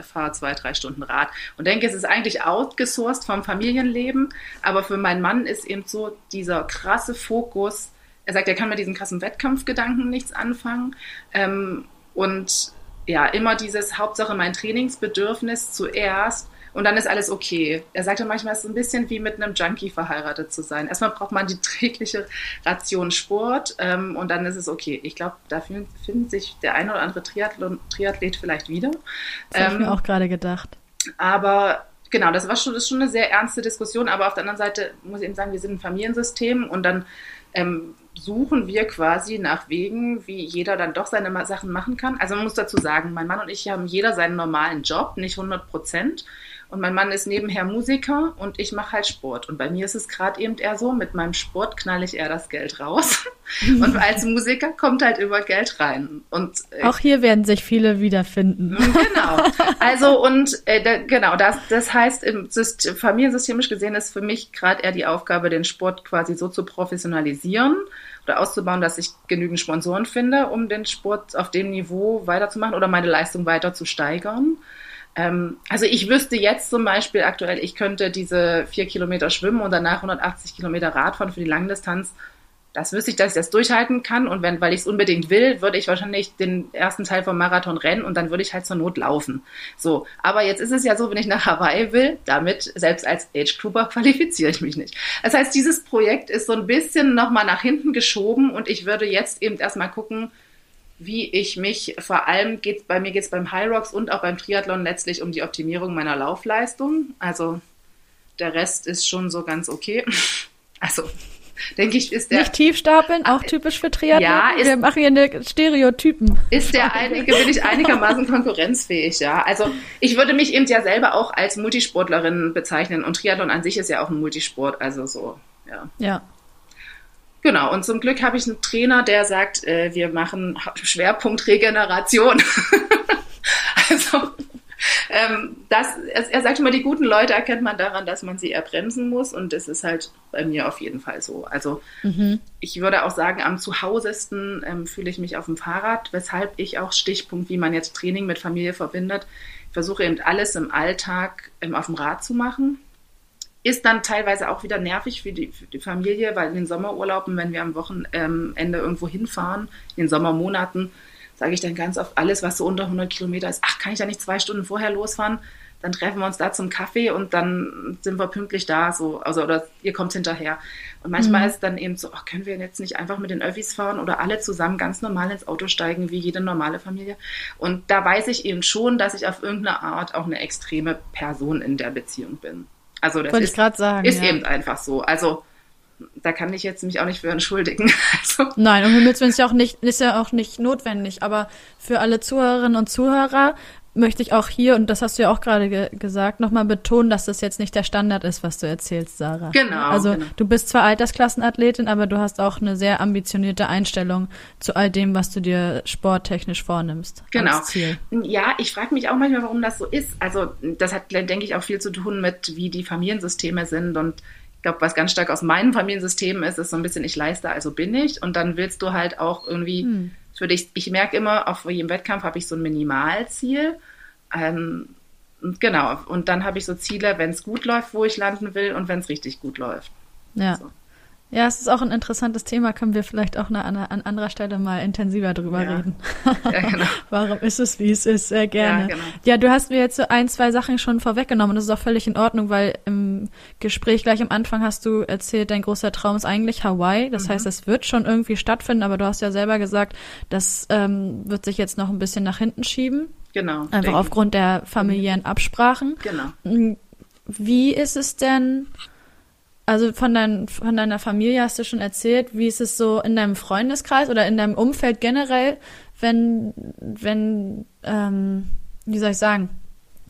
fahre zwei, drei Stunden Rad. Und denke, es ist eigentlich outgesourced vom Familienleben, aber für meinen Mann ist eben so dieser krasse Fokus, er sagt, er kann mit diesem krassen Wettkampfgedanken nichts anfangen ähm, und ja, immer dieses Hauptsache mein Trainingsbedürfnis zuerst. Und dann ist alles okay. Er sagte manchmal, es ist ein bisschen wie mit einem Junkie verheiratet zu sein. Erstmal braucht man die tägliche Ration Sport ähm, und dann ist es okay. Ich glaube, da finden, finden sich der ein oder andere Triathlon, Triathlet vielleicht wieder. Das ähm, habe ich mir auch gerade gedacht. Aber genau, das war schon, das ist schon eine sehr ernste Diskussion. Aber auf der anderen Seite muss ich eben sagen, wir sind ein Familiensystem und dann ähm, suchen wir quasi nach Wegen, wie jeder dann doch seine Sachen machen kann. Also man muss dazu sagen, mein Mann und ich haben jeder seinen normalen Job, nicht hundert Prozent. Und mein Mann ist nebenher Musiker und ich mache halt Sport. Und bei mir ist es gerade eben eher so, mit meinem Sport knall ich eher das Geld raus. Und als Musiker kommt halt über Geld rein. Und auch hier werden sich viele wiederfinden. Genau. Also und äh, genau, das, das heißt, im System, familiensystemisch gesehen ist für mich gerade eher die Aufgabe, den Sport quasi so zu professionalisieren oder auszubauen, dass ich genügend Sponsoren finde, um den Sport auf dem Niveau weiterzumachen oder meine Leistung weiter zu steigern. Ähm, also ich wüsste jetzt zum Beispiel aktuell, ich könnte diese vier Kilometer schwimmen und danach hundertachtzig Kilometer Radfahren für die Langdistanz. Das wüsste ich, dass ich das durchhalten kann. Und wenn, weil ich es unbedingt will, würde ich wahrscheinlich den ersten Teil vom Marathon rennen und dann würde ich halt zur Not laufen. So. Aber jetzt ist es ja so, wenn ich nach Hawaii will, damit, selbst als Age-Grouper, qualifiziere ich mich nicht. Das heißt, dieses Projekt ist so ein bisschen nochmal nach hinten geschoben und ich würde jetzt eben erstmal gucken, wie ich mich, vor allem geht's, bei mir geht es beim Hyrox und auch beim Triathlon letztlich um die Optimierung meiner Laufleistung. Also, der Rest ist schon so ganz okay. Also, denke ich, ist der... Nicht tiefstapeln, auch typisch für Triathleten. Ja, ist, wir machen hier eine Stereotypen. Ist der einige, bin ich einigermaßen konkurrenzfähig, ja. Also ich würde mich eben ja selber auch als Multisportlerin bezeichnen und Triathlon an sich ist ja auch ein Multisport, also so, ja. Ja. Genau, und zum Glück habe ich einen Trainer, der sagt, äh, wir machen Schwerpunkt Regeneration. Also ähm, das, er sagt immer, die guten Leute erkennt man daran, dass man sie eher bremsen muss und das ist halt bei mir auf jeden Fall so. Also mhm. ich würde auch sagen, am zuhausesten ähm, fühle ich mich auf dem Fahrrad, weshalb ich auch Stichpunkt, wie man jetzt Training mit Familie verbindet, ich versuche eben alles im Alltag ähm, auf dem Rad zu machen. Ist dann teilweise auch wieder nervig für die, für die Familie, weil in den Sommerurlauben, wenn wir am Wochenende irgendwo hinfahren, in den Sommermonaten, sage ich dann ganz oft, alles, was so unter hundert Kilometer ist, ach, kann ich da nicht zwei Stunden vorher losfahren? Dann treffen wir uns da zum Kaffee und dann sind wir pünktlich da, so, also, oder ihr kommt hinterher. Und manchmal mhm. ist dann eben so, ach, können wir jetzt nicht einfach mit den Öffis fahren oder alle zusammen ganz normal ins Auto steigen, wie jede normale Familie? Und da weiß ich eben schon, dass ich auf irgendeine Art auch eine extreme Person in der Beziehung bin. Also das ist, sagen, ist ja. eben einfach so. Also da kann ich jetzt mich auch nicht für entschuldigen. Also. Nein, um Himmels Willen ist ja auch nicht, ist ja auch nicht notwendig. Aber für alle Zuhörerinnen und Zuhörer möchte ich auch hier, und das hast du ja auch gerade ge- gesagt, nochmal betonen, dass das jetzt nicht der Standard ist, was du erzählst, Sarah. Genau. Also genau. Du bist zwar Altersklassenathletin, aber du hast auch eine sehr ambitionierte Einstellung zu all dem, was du dir sporttechnisch vornimmst. Genau. Als Ziel. Ja, ich frage mich auch manchmal, warum das so ist. Also das hat, denke ich, auch viel zu tun mit, wie die Familiensysteme sind. Und ich glaube, was ganz stark aus meinem Familiensystem ist, ist so ein bisschen, ich leiste, also bin ich. Und dann willst du halt auch irgendwie... Hm. Für dich, ich merke immer, auf jedem Wettkampf habe ich so ein Minimalziel. Ähm, genau, und dann habe ich so Ziele, wenn es gut läuft, wo ich landen will und wenn es richtig gut läuft. Ja. So. Ja, es ist auch ein interessantes Thema, können wir vielleicht auch eine, eine, an anderer Stelle mal intensiver drüber ja. reden. Ja, genau. Warum ist es, wie es ist? Sehr gerne. Ja, genau. Ja, du hast mir jetzt so ein, zwei Sachen schon vorweggenommen. Das ist auch völlig in Ordnung, weil im Gespräch gleich am Anfang hast du erzählt, dein großer Traum ist eigentlich Hawaii. Das mhm. heißt, es wird schon irgendwie stattfinden, aber du hast ja selber gesagt, das ähm, wird sich jetzt noch ein bisschen nach hinten schieben. Genau. Einfach denken. Aufgrund der familiären Absprachen. Genau. Wie ist es denn... Also von, dein, von deiner Familie hast du schon erzählt, wie ist es so in deinem Freundeskreis oder in deinem Umfeld generell, wenn, wenn, ähm, wie soll ich sagen,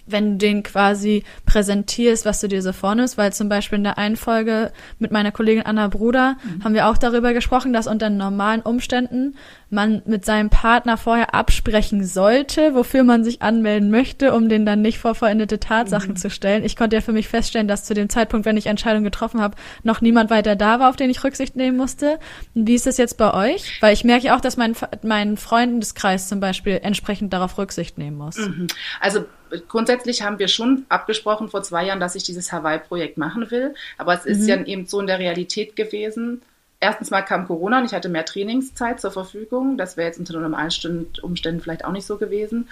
wenn du denen quasi präsentierst, was du dir so vornimmst, weil zum Beispiel in der einen Folge mit meiner Kollegin Anna Bruder mhm. haben wir auch darüber gesprochen, dass unter normalen Umständen man mit seinem Partner vorher absprechen sollte, wofür man sich anmelden möchte, um den dann nicht vor vollendete Tatsachen mhm. zu stellen. Ich konnte ja für mich feststellen, dass zu dem Zeitpunkt, wenn ich Entscheidungen getroffen habe, noch niemand weiter da war, auf den ich Rücksicht nehmen musste. Wie ist das jetzt bei euch? Weil ich merke ja auch, dass mein, mein Freundeskreis zum Beispiel entsprechend darauf Rücksicht nehmen muss. Mhm. Also grundsätzlich haben wir schon abgesprochen vor zwei Jahren, dass ich dieses Hawaii-Projekt machen will. Aber es ist mhm. ja eben so in der Realität gewesen. Erstens mal kam Corona und ich hatte mehr Trainingszeit zur Verfügung. Das wäre jetzt unter normalen Umständen vielleicht auch nicht so gewesen.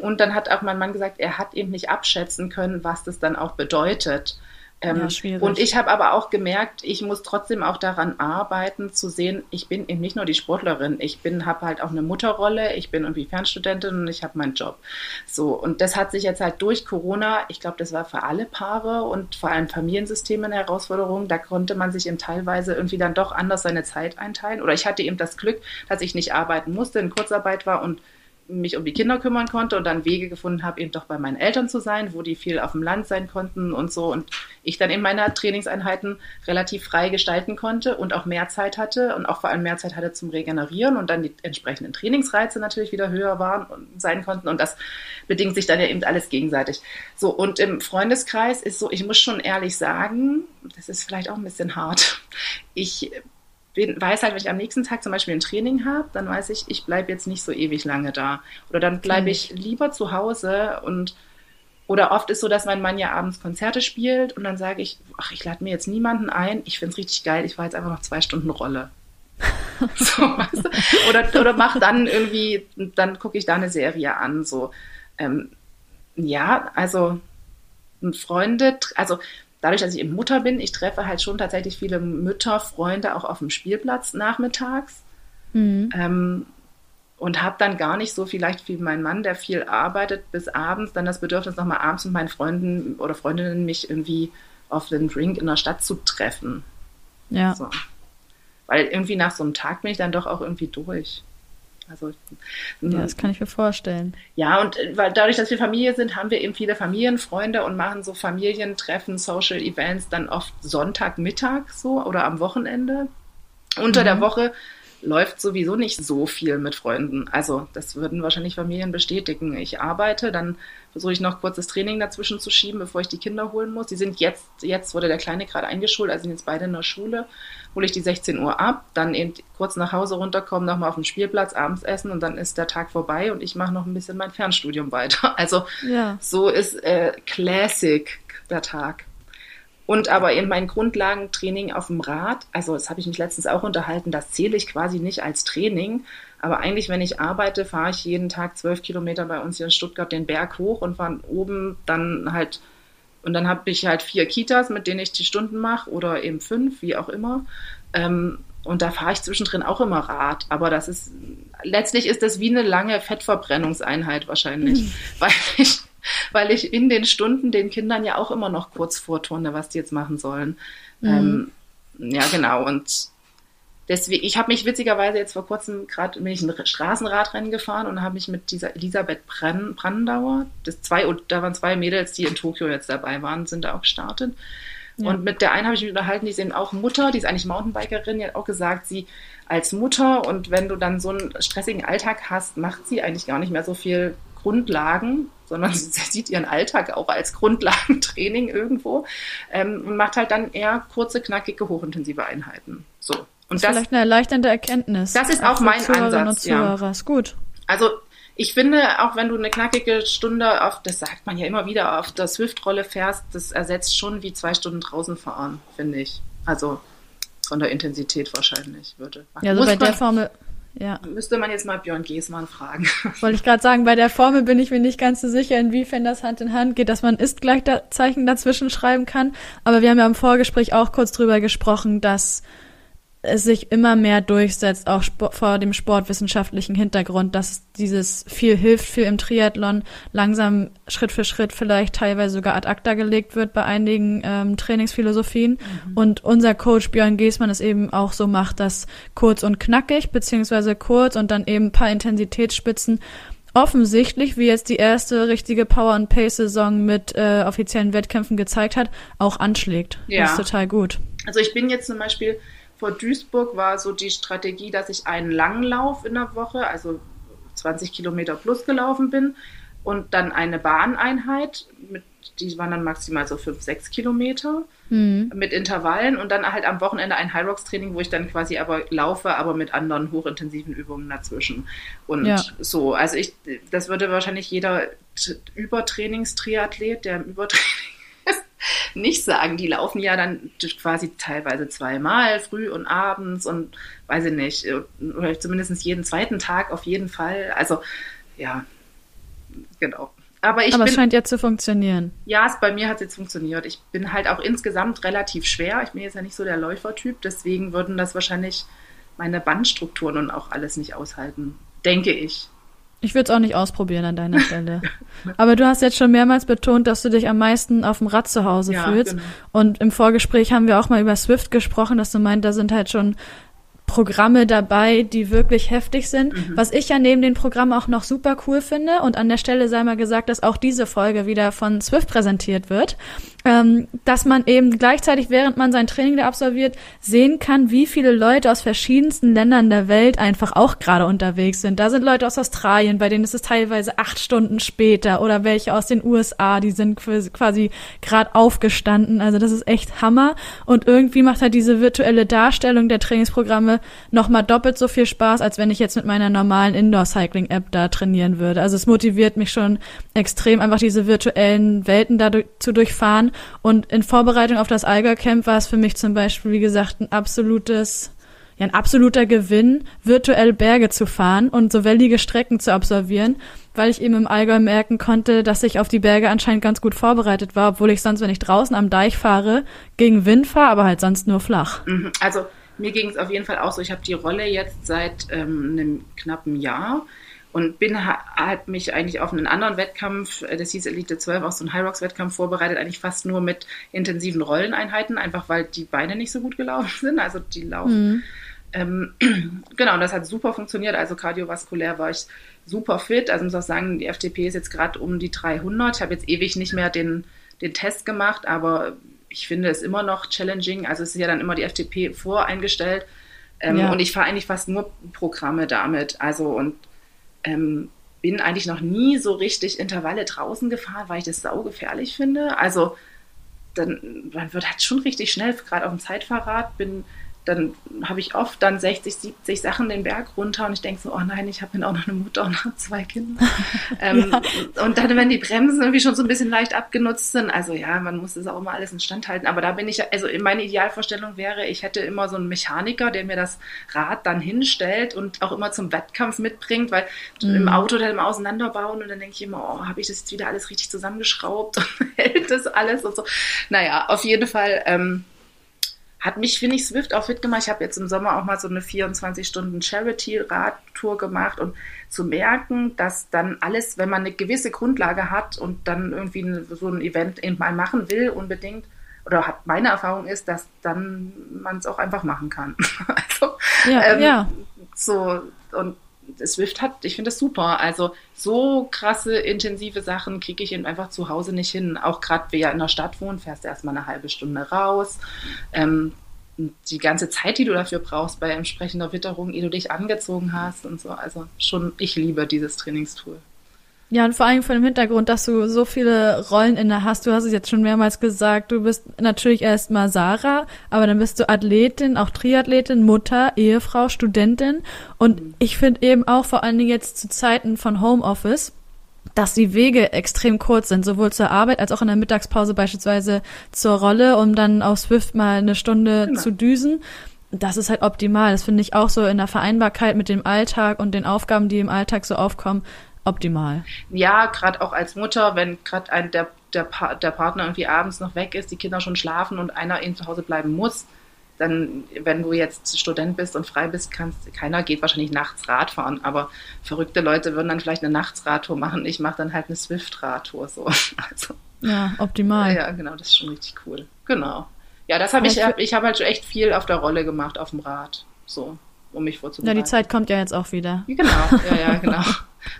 Und dann hat auch mein Mann gesagt, er hat eben nicht abschätzen können, was das dann auch bedeutet. Ähm, ja, und ich habe aber auch gemerkt, ich muss trotzdem auch daran arbeiten, zu sehen, ich bin eben nicht nur die Sportlerin, ich bin, habe halt auch eine Mutterrolle, ich bin irgendwie Fernstudentin und ich habe meinen Job. So, und das hat sich jetzt halt durch Corona, ich glaube, das war für alle Paare und vor allem Familiensystemen eine Herausforderung, da konnte man sich eben teilweise irgendwie dann doch anders seine Zeit einteilen. Oder ich hatte eben das Glück, dass ich nicht arbeiten musste, in Kurzarbeit war und mich um die Kinder kümmern konnte und dann Wege gefunden habe, eben doch bei meinen Eltern zu sein, wo die viel auf dem Land sein konnten und so und ich dann in meiner Trainingseinheiten relativ frei gestalten konnte und auch mehr Zeit hatte und auch vor allem mehr Zeit hatte zum Regenerieren und dann die entsprechenden Trainingsreize natürlich wieder höher waren und sein konnten und das bedingt sich dann ja eben alles gegenseitig. So, und im Freundeskreis ist so, ich muss schon ehrlich sagen, das ist vielleicht auch ein bisschen hart, ich Bin, weiß halt, wenn ich am nächsten Tag zum Beispiel ein Training habe, dann weiß ich, ich bleibe jetzt nicht so ewig lange da. Oder dann bleibe ich lieber zu Hause und Oder oft ist so, dass mein Mann ja abends Konzerte spielt und dann sage ich, ach, ich lade mir jetzt niemanden ein, ich find's richtig geil, ich fahre jetzt einfach noch zwei Stunden Rolle. So, weißt du? Oder, oder mach dann irgendwie, dann gucke ich da eine Serie an. So. Ähm, ja, also Freunde, also dadurch, dass ich eben Mutter bin, ich treffe halt schon tatsächlich viele Mütter, Freunde auch auf dem Spielplatz nachmittags. Mhm. Ähm, und habe dann gar nicht so vielleicht wie mein Mann, der viel arbeitet bis abends, dann das Bedürfnis nochmal abends mit meinen Freunden oder Freundinnen mich irgendwie auf den Drink in der Stadt zu treffen. Ja. So. Weil irgendwie nach so einem Tag bin ich dann doch auch irgendwie durch. Also, ja, das kann ich mir vorstellen. Ja, und weil dadurch, dass wir Familie sind, haben wir eben viele Familienfreunde und machen so Familientreffen, Social Events dann oft Sonntagmittag so oder am Wochenende. Unter mhm. der Woche läuft sowieso nicht so viel mit Freunden. Also das würden wahrscheinlich Familien bestätigen. Ich arbeite, dann versuche ich noch kurzes Training dazwischen zu schieben, bevor ich die Kinder holen muss. Die sind jetzt, jetzt wurde der Kleine gerade eingeschult, also sind jetzt beide in der Schule. Hole ich die sechzehn Uhr ab, dann eben kurz nach Hause runterkommen, nochmal auf den Spielplatz, abends essen und dann ist der Tag vorbei und ich mache noch ein bisschen mein Fernstudium weiter. Also ja. So ist äh, Classic der Tag. Und aber eben mein Grundlagentraining auf dem Rad, also das habe ich mich letztens auch unterhalten, das zähle ich quasi nicht als Training, aber eigentlich, wenn ich arbeite, fahre ich jeden Tag zwölf Kilometer bei uns hier in Stuttgart den Berg hoch und fahre oben dann halt, und dann habe ich halt vier Kitas, mit denen ich die Stunden mache oder eben fünf, wie auch immer, ähm, und da fahre ich zwischendrin auch immer Rad, aber das ist, letztlich ist das wie eine lange Fettverbrennungseinheit wahrscheinlich, mhm. weil ich Weil ich in den Stunden den Kindern ja auch immer noch kurz vorturne, was die jetzt machen sollen. Mhm. Ähm, ja, genau. Und deswegen, ich habe mich witzigerweise jetzt vor kurzem gerade bin ich ein Straßenradrennen gefahren und habe mich mit dieser Elisabeth Brandauer, das zwei, da waren zwei Mädels, die in Tokio jetzt dabei waren, sind da auch gestartet. Ja. Und mit der einen habe ich mich unterhalten, die ist eben auch Mutter, die ist eigentlich Mountainbikerin, die hat auch gesagt, sie als Mutter und wenn du dann so einen stressigen Alltag hast, macht sie eigentlich gar nicht mehr so viel Grundlagen, sondern sie sieht ihren Alltag auch als Grundlagentraining irgendwo ähm, und macht halt dann eher kurze, knackige, hochintensive Einheiten. So. Und das ist das, vielleicht eine erleichternde Erkenntnis. Das ist auch mein Ansatz. Ja. Gut. Also ich finde, auch wenn du eine knackige Stunde auf, das sagt man ja immer wieder, auf der Zwift-Rolle fährst, das ersetzt schon wie zwei Stunden draußen fahren, finde ich. Also von der Intensität wahrscheinlich würde. Ja, also bei der Formel... Ja. Müsste man jetzt mal Björn Giesmann fragen. Wollte ich gerade sagen, bei der Formel bin ich mir nicht ganz so sicher, inwiefern das Hand in Hand geht, dass man Ist-Gleich-Zeichen dazwischen schreiben kann. Aber wir haben ja im Vorgespräch auch kurz drüber gesprochen, dass es sich immer mehr durchsetzt, auch Sport, vor dem sportwissenschaftlichen Hintergrund, dass dieses viel hilft, viel im Triathlon langsam Schritt für Schritt vielleicht teilweise sogar ad acta gelegt wird bei einigen ähm, Trainingsphilosophien. Mhm. Und unser Coach Björn Giesmann es eben auch so macht, dass kurz und knackig, beziehungsweise kurz und dann eben ein paar Intensitätsspitzen offensichtlich, wie jetzt die erste richtige Power and Pace Saison mit äh, offiziellen Wettkämpfen gezeigt hat, auch anschlägt. Ja. Das ist total gut. Also ich bin jetzt zum Beispiel... Vor Duisburg war so die Strategie, dass ich einen Langlauf in der Woche, also zwanzig Kilometer plus gelaufen bin und dann eine Bahneinheit, mit, die waren dann maximal so fünf, sechs Kilometer mhm. mit Intervallen und dann halt am Wochenende ein Hyrox-Training, wo ich dann quasi aber laufe, aber mit anderen hochintensiven Übungen dazwischen. Und ja. so, also ich, das würde wahrscheinlich jeder t- Übertrainingstriathlet, der im Übertraining nicht sagen, die laufen ja dann quasi teilweise zweimal, früh und abends und weiß ich nicht, oder zumindest jeden zweiten Tag auf jeden Fall, also ja, genau. Aber, ich Aber bin, es scheint ja zu funktionieren. Ja, es, bei mir hat es jetzt funktioniert. Ich bin halt auch insgesamt relativ schwer, ich bin jetzt ja nicht so der Läufertyp, deswegen würden das wahrscheinlich meine Bandstrukturen und auch alles nicht aushalten, denke ich. Ich würde es auch nicht ausprobieren an deiner Stelle. Aber du hast jetzt schon mehrmals betont, dass du dich am meisten auf dem Rad zu Hause ja, fühlst. Genau. Und im Vorgespräch haben wir auch mal über Zwift gesprochen, dass du meinst, da sind halt schon Programme dabei, die wirklich heftig sind. Mhm. Was ich ja neben den Programmen auch noch super cool finde. Und an der Stelle sei mal gesagt, dass auch diese Folge wieder von Zwift präsentiert wird. Ähm, dass man eben gleichzeitig, während man sein Training da absolviert, sehen kann, wie viele Leute aus verschiedensten Ländern der Welt einfach auch gerade unterwegs sind. Da sind Leute aus Australien, bei denen ist es teilweise acht Stunden später. Oder welche aus den U S A, die sind quasi gerade aufgestanden. Also das ist echt Hammer. Und irgendwie macht halt diese virtuelle Darstellung der Trainingsprogramme nochmal doppelt so viel Spaß, als wenn ich jetzt mit meiner normalen Indoor-Cycling-App da trainieren würde. Also es motiviert mich schon extrem, einfach diese virtuellen Welten da durch, zu durchfahren. Und in Vorbereitung auf das Allgäu-Camp war es für mich zum Beispiel, wie gesagt, ein absolutes... Ja, ein absoluter Gewinn, virtuell Berge zu fahren und so wellige Strecken zu absolvieren, weil ich eben im Allgäu merken konnte, dass ich auf die Berge anscheinend ganz gut vorbereitet war, obwohl ich sonst, wenn ich draußen am Deich fahre, gegen Wind fahre, aber halt sonst nur flach. Also mir ging es auf jeden Fall auch so. Ich habe die Rolle jetzt seit ähm, einem knappen Jahr und bin hat mich eigentlich auf einen anderen Wettkampf, das hieß Elite zwölf, auch so ein Hyrox-Wettkampf vorbereitet, eigentlich fast nur mit intensiven Rolleneinheiten, einfach weil die Beine nicht so gut gelaufen sind, also die laufen. Mhm. Genau, und das hat super funktioniert, also kardiovaskulär war ich super fit, also muss auch sagen, die F T P ist jetzt gerade um die dreihundert, ich habe jetzt ewig nicht mehr den, den Test gemacht, aber ich finde es immer noch challenging, also es ist ja dann immer die F T P voreingestellt ähm, ja. und ich fahre eigentlich fast nur Programme damit, also und ähm, bin eigentlich noch nie so richtig Intervalle draußen gefahren, weil ich das saugefährlich finde, also dann, dann wird halt schon richtig schnell, gerade auf dem Zeitfahrrad bin dann habe ich oft dann sechzig, siebzig Sachen den Berg runter und ich denke so, oh nein, ich habe dann auch noch eine Mutter und habe zwei Kinder. ähm, ja. Und dann, wenn die Bremsen irgendwie schon so ein bisschen leicht abgenutzt sind, also ja, man muss das auch immer alles in Stand halten, aber da bin ich, also meine Idealvorstellung wäre, ich hätte immer so einen Mechaniker, der mir das Rad dann hinstellt und auch immer zum Wettkampf mitbringt, weil mhm. im Auto dann immer auseinanderbauen und dann denke ich immer, oh, habe ich das jetzt wieder alles richtig zusammengeschraubt und hält das alles und so. Naja, auf jeden Fall, ähm, hat mich, finde ich, Zwift auch fit gemacht. Ich habe jetzt im Sommer auch mal so eine vierundzwanzig-Stunden-Charity-Radtour gemacht und zu merken, dass dann alles, wenn man eine gewisse Grundlage hat und dann irgendwie eine, so ein Event eben mal machen will unbedingt, oder hat, meine Erfahrung ist, dass dann man es auch einfach machen kann. also, ja, ähm, ja. So, und Zwift hat, ich finde das super. Also so krasse, intensive Sachen kriege ich eben einfach zu Hause nicht hin. Auch gerade, wer ja in der Stadt wohnt, fährst du erstmal eine halbe Stunde raus. Ähm, die ganze Zeit, die du dafür brauchst bei entsprechender Witterung, ehe du dich angezogen hast und so. Also schon, ich liebe dieses Trainingstool. Ja, und vor allem vor dem Hintergrund, dass du so viele Rollen inne hast. Du hast es jetzt schon mehrmals gesagt, du bist natürlich erstmal Sarah, aber dann bist du Athletin, auch Triathletin, Mutter, Ehefrau, Studentin. Und mhm. ich finde eben auch, vor allen Dingen jetzt zu Zeiten von Homeoffice, dass die Wege extrem kurz sind, sowohl zur Arbeit als auch in der Mittagspause beispielsweise zur Rolle, um dann auf Zwift mal eine Stunde genau. zu düsen. Das ist halt optimal. Das finde ich auch so in der Vereinbarkeit mit dem Alltag und den Aufgaben, die im Alltag so aufkommen, optimal. Ja, gerade auch als Mutter, wenn gerade ein der, der, pa- der Partner irgendwie abends noch weg ist, die Kinder schon schlafen und einer eben zu Hause bleiben muss, dann, wenn du jetzt Student bist und frei bist, kannst, keiner geht wahrscheinlich nachts Radfahren, aber verrückte Leute würden dann vielleicht eine Nachtsradtour machen. Ich mache dann halt eine Zwift-Radtour. So. Also, ja, optimal. Ja, genau, das ist schon richtig cool. Genau. Ja, das habe ich, ich hab, ich habe halt schon echt viel auf der Rolle gemacht, auf dem Rad, so, um mich vorzubereiten. Ja, die Zeit kommt ja jetzt auch wieder. Ja, genau, ja, ja, genau.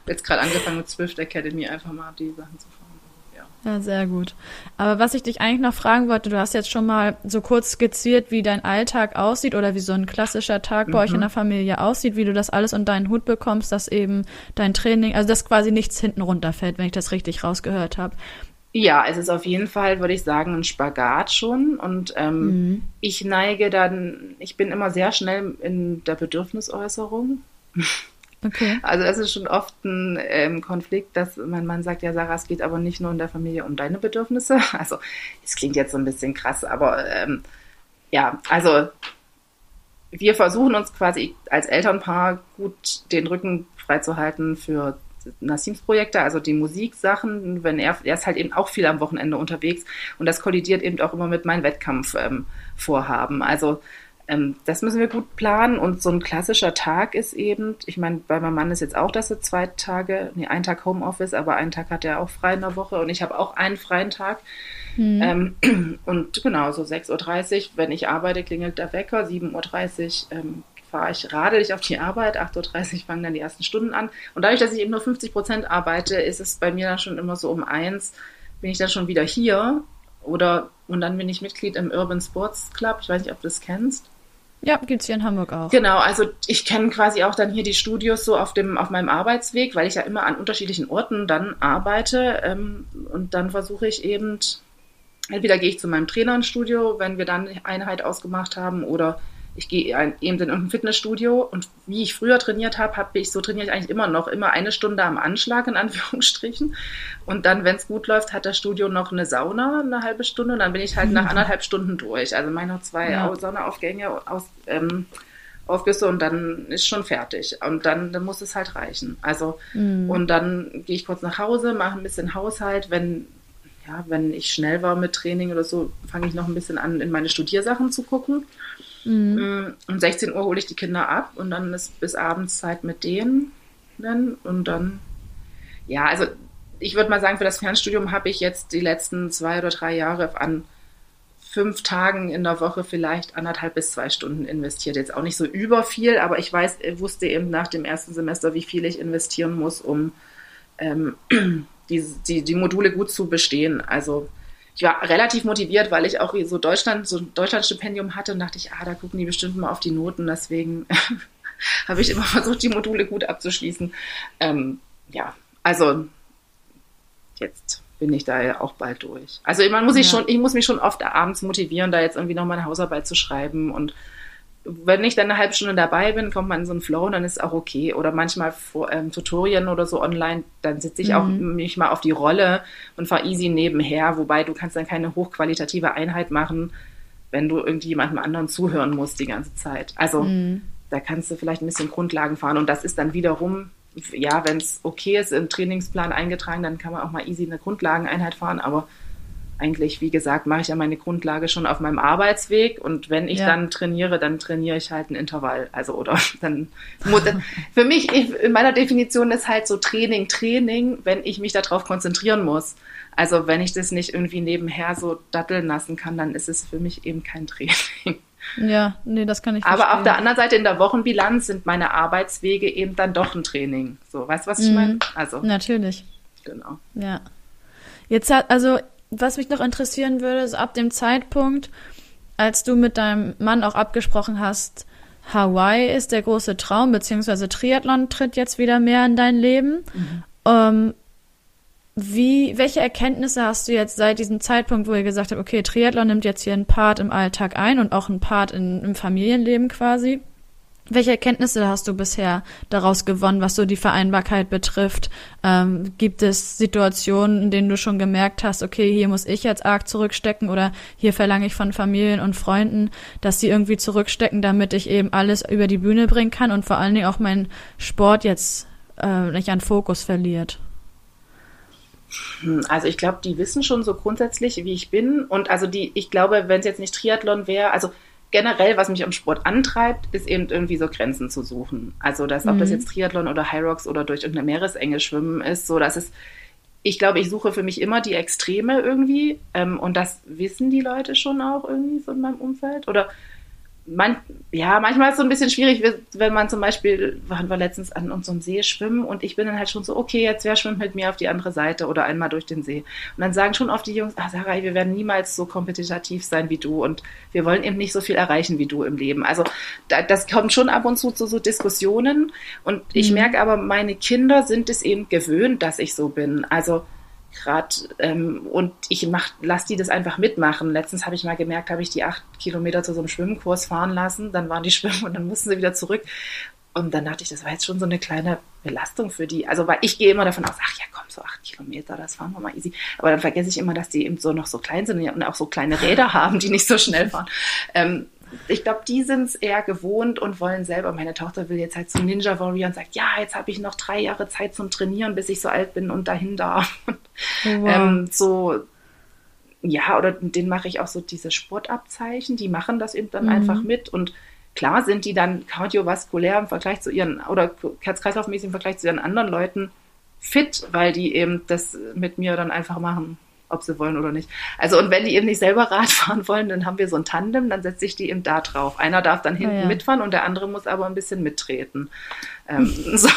Jetzt gerade angefangen mit Zwift Academy, einfach mal die Sachen zu fahren. Ja. ja, sehr gut. Aber was ich dich eigentlich noch fragen wollte, du hast jetzt schon mal so kurz skizziert, wie dein Alltag aussieht oder wie so ein klassischer Tag mhm. bei euch in der Familie aussieht, wie du das alles unter deinen Hut bekommst, dass eben dein Training, also dass quasi nichts hinten runterfällt, wenn ich das richtig rausgehört habe. Ja, es ist auf jeden Fall, würde ich sagen, ein Spagat schon und ähm, mhm. ich neige dann, ich bin immer sehr schnell in der Bedürfnisäußerung. Okay. Also das ist schon oft ein ähm, Konflikt, dass mein Mann sagt, ja Sarah, es geht aber nicht nur in der Familie um deine Bedürfnisse. Also es klingt jetzt so ein bisschen krass, aber ähm, ja, also wir versuchen uns quasi als Elternpaar gut den Rücken freizuhalten für Nassims Projekte, also die Musiksachen, wenn er, er ist halt eben auch viel am Wochenende unterwegs und das kollidiert eben auch immer mit meinen Wettkampfvorhaben. Ähm, also das müssen wir gut planen und so ein klassischer Tag ist eben, ich meine, bei meinem Mann ist jetzt auch, dass er zwei Tage, nee, einen Tag Homeoffice, aber einen Tag hat er auch frei in der Woche und ich habe auch einen freien Tag. Mhm. Ähm, und genau, so sechs Uhr dreißig, wenn ich arbeite, klingelt der Wecker, sieben Uhr dreißig ähm, fahre ich radelig auf die Arbeit, acht Uhr dreißig fangen dann die ersten Stunden an und dadurch, dass ich eben nur fünfzig Prozent arbeite, ist es bei mir dann schon immer so um eins, bin ich dann schon wieder hier oder, und dann bin ich Mitglied im Urban Sports Club, ich weiß nicht, ob du das kennst. Ja, gibt's hier in Hamburg auch. Genau, also ich kenne quasi auch dann hier die Studios so auf dem auf meinem Arbeitsweg, weil ich ja immer an unterschiedlichen Orten dann arbeite ähm, und dann versuche ich eben, entweder gehe ich zu meinem Trainer ins Studio, wenn wir dann eine Einheit ausgemacht haben oder ich gehe ein, eben in irgendein Fitnessstudio und wie ich früher trainiert habe, habe ich, so trainiere ich eigentlich immer noch, immer eine Stunde am Anschlag, in Anführungsstrichen. Und dann, wenn es gut läuft, hat das Studio noch eine Sauna, eine halbe Stunde und dann bin ich halt mhm. nach anderthalb Stunden durch. Also meine noch zwei ja. Saunaaufgänge aus, ähm, aufgüsse und dann ist schon fertig. Und dann, dann muss es halt reichen. Also mhm. und dann gehe ich kurz nach Hause, mache ein bisschen Haushalt, wenn... Ja, wenn ich schnell war mit Training oder so, fange ich noch ein bisschen an, in meine Studiersachen zu gucken. Mhm. Um sechzehn Uhr hole ich die Kinder ab und dann ist bis abends Zeit mit denen. Und dann, ja, also ich würde mal sagen, für das Fernstudium habe ich jetzt die letzten zwei oder drei Jahre an fünf Tagen in der Woche vielleicht anderthalb bis zwei Stunden investiert. Jetzt auch nicht so über viel, aber ich weiß, wusste eben nach dem ersten Semester, wie viel ich investieren muss, um... Ähm, Die, die, die Module gut zu bestehen. Also ich war relativ motiviert, weil ich auch so Deutschland, so ein Deutschlandstipendium hatte und dachte ich, ah, da gucken die bestimmt mal auf die Noten. Deswegen habe ich immer versucht, die Module gut abzuschließen. Ähm, ja, also jetzt bin ich da ja auch bald durch. Also man muss ich ja. schon, ich muss mich schon oft abends motivieren, da jetzt irgendwie noch meine Hausarbeit zu schreiben. Und wenn ich dann eine halbe Stunde dabei bin, kommt man in so einen Flow und dann ist auch okay. Oder manchmal vor ähm, Tutorien oder so online, dann sitze ich mhm. auch mich mal auf die Rolle und fahre easy nebenher. Wobei du kannst dann keine hochqualitative Einheit machen, wenn du irgendwie jemandem anderen zuhören musst die ganze Zeit. Also mhm. da kannst du vielleicht ein bisschen Grundlagen fahren. Und das ist dann wiederum, ja, wenn es okay ist, im Trainingsplan eingetragen, dann kann man auch mal easy eine Grundlageneinheit fahren. Aber eigentlich, wie gesagt, mache ich ja meine Grundlage schon auf meinem Arbeitsweg und wenn ich ja. dann trainiere, dann trainiere ich halt ein Intervall. Also, oder dann, für mich, in meiner Definition ist halt so Training, Training, wenn ich mich darauf konzentrieren muss. Also, wenn ich das nicht irgendwie nebenher so datteln lassen kann, dann ist es für mich eben kein Training. Ja, nee, das kann ich verstehen. Aber auf der anderen Seite, in der Wochenbilanz sind meine Arbeitswege eben dann doch ein Training. So, weißt du, was ich mhm. meine? Also. Natürlich. Genau. Ja. Jetzt hat, also, was mich noch interessieren würde, ist ab dem Zeitpunkt, als du mit deinem Mann auch abgesprochen hast, Hawaii ist der große Traum, beziehungsweise Triathlon tritt jetzt wieder mehr in dein Leben. Mhm. Ähm, wie, welche Erkenntnisse hast du jetzt seit diesem Zeitpunkt, wo ihr gesagt habt, okay, Triathlon nimmt jetzt hier einen Part im Alltag ein und auch einen Part in, im Familienleben quasi? Welche Erkenntnisse hast du bisher daraus gewonnen, was so die Vereinbarkeit betrifft? Ähm, gibt es Situationen, in denen du schon gemerkt hast, okay, hier muss ich jetzt arg zurückstecken oder hier verlange ich von Familien und Freunden, dass sie irgendwie zurückstecken, damit ich eben alles über die Bühne bringen kann und vor allen Dingen auch meinen Sport jetzt äh, nicht an Fokus verliert? Also ich glaube, die wissen schon so grundsätzlich, wie ich bin. Und also die, ich glaube, wenn es jetzt nicht Triathlon wäre, also generell, was mich am Sport antreibt, ist eben irgendwie so Grenzen zu suchen. Also, dass, mhm. ob das jetzt Triathlon oder Hyrox oder durch irgendeine Meeresenge schwimmen ist, so dass es, ich glaube, ich suche für mich immer die Extreme irgendwie. Ähm, und das wissen die Leute schon auch irgendwie so in meinem Umfeld. Oder man, ja, manchmal ist es so ein bisschen schwierig, wenn man zum Beispiel, waren wir letztens an unserem See schwimmen und ich bin dann halt schon so, okay, jetzt wer schwimmt mit mir auf die andere Seite oder einmal durch den See. Und dann sagen schon oft die Jungs, ah Sarah, wir werden niemals so kompetitiv sein wie du und wir wollen eben nicht so viel erreichen wie du im Leben. Also da, das kommt schon ab und zu zu so Diskussionen und ich mhm. merke aber, meine Kinder sind es eben gewöhnt, dass ich so bin. Also gerade ähm, und ich mach, lass die das einfach mitmachen. Letztens habe ich mal gemerkt, habe ich die acht Kilometer zu so einem Schwimmkurs fahren lassen, dann waren die schwimmen und dann mussten sie wieder zurück. Und dann dachte ich, das war jetzt schon so eine kleine Belastung für die. Also weil ich gehe immer davon aus, ach ja komm, so acht Kilometer, das fahren wir mal easy. Aber dann vergesse ich immer, dass die eben so noch so klein sind und auch so kleine Räder haben, die nicht so schnell fahren. Ähm, Ich glaube, die sind es eher gewohnt und wollen selber. Meine Tochter will jetzt halt zum Ninja Warrior und sagt, ja, jetzt habe ich noch drei Jahre Zeit zum Trainieren, bis ich so alt bin und dahin darf. Wow. Ähm, so, ja, oder denen mache ich auch so diese Sportabzeichen. Die machen das eben dann mhm. einfach mit. Und klar sind die dann kardiovaskulär im Vergleich zu ihren, oder herz-kreislaufmäßig im Vergleich zu ihren anderen Leuten fit, weil die eben das mit mir dann einfach machen, ob sie wollen oder nicht. Also und wenn die eben nicht selber Rad fahren wollen, dann haben wir so ein Tandem, dann setze ich die eben da drauf. Einer darf dann hinten ja, ja. mitfahren und der andere muss aber ein bisschen mittreten. Ähm, so.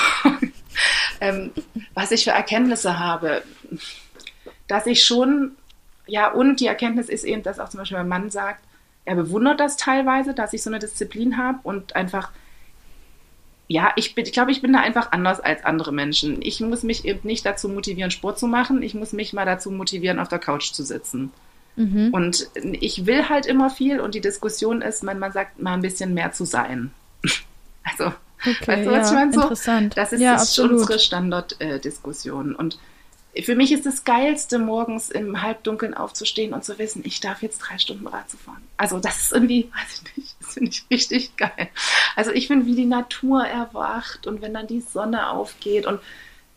ähm, was ich für Erkenntnisse habe, dass ich schon, ja und die Erkenntnis ist eben, dass auch zum Beispiel mein Mann sagt, er bewundert das teilweise, dass ich so eine Disziplin habe und einfach ja, ich bin, ich glaube, ich bin da einfach anders als andere Menschen. Ich muss mich eben nicht dazu motivieren, Sport zu machen. Ich muss mich mal dazu motivieren, auf der Couch zu sitzen. Mhm. Und ich will halt immer viel und die Diskussion ist, wenn man sagt, mal ein bisschen mehr zu sein. Also, okay, weißt du, was ja, ich meine? So, interessant. Das ist, ja, das ist unsere Standarddiskussion. Äh, und für mich ist das Geilste, morgens im Halbdunkeln aufzustehen und zu wissen, ich darf jetzt drei Stunden Rad zu fahren. Also das ist irgendwie, weiß ich nicht, das finde ich richtig geil. Also ich finde, wie die Natur erwacht und wenn dann die Sonne aufgeht und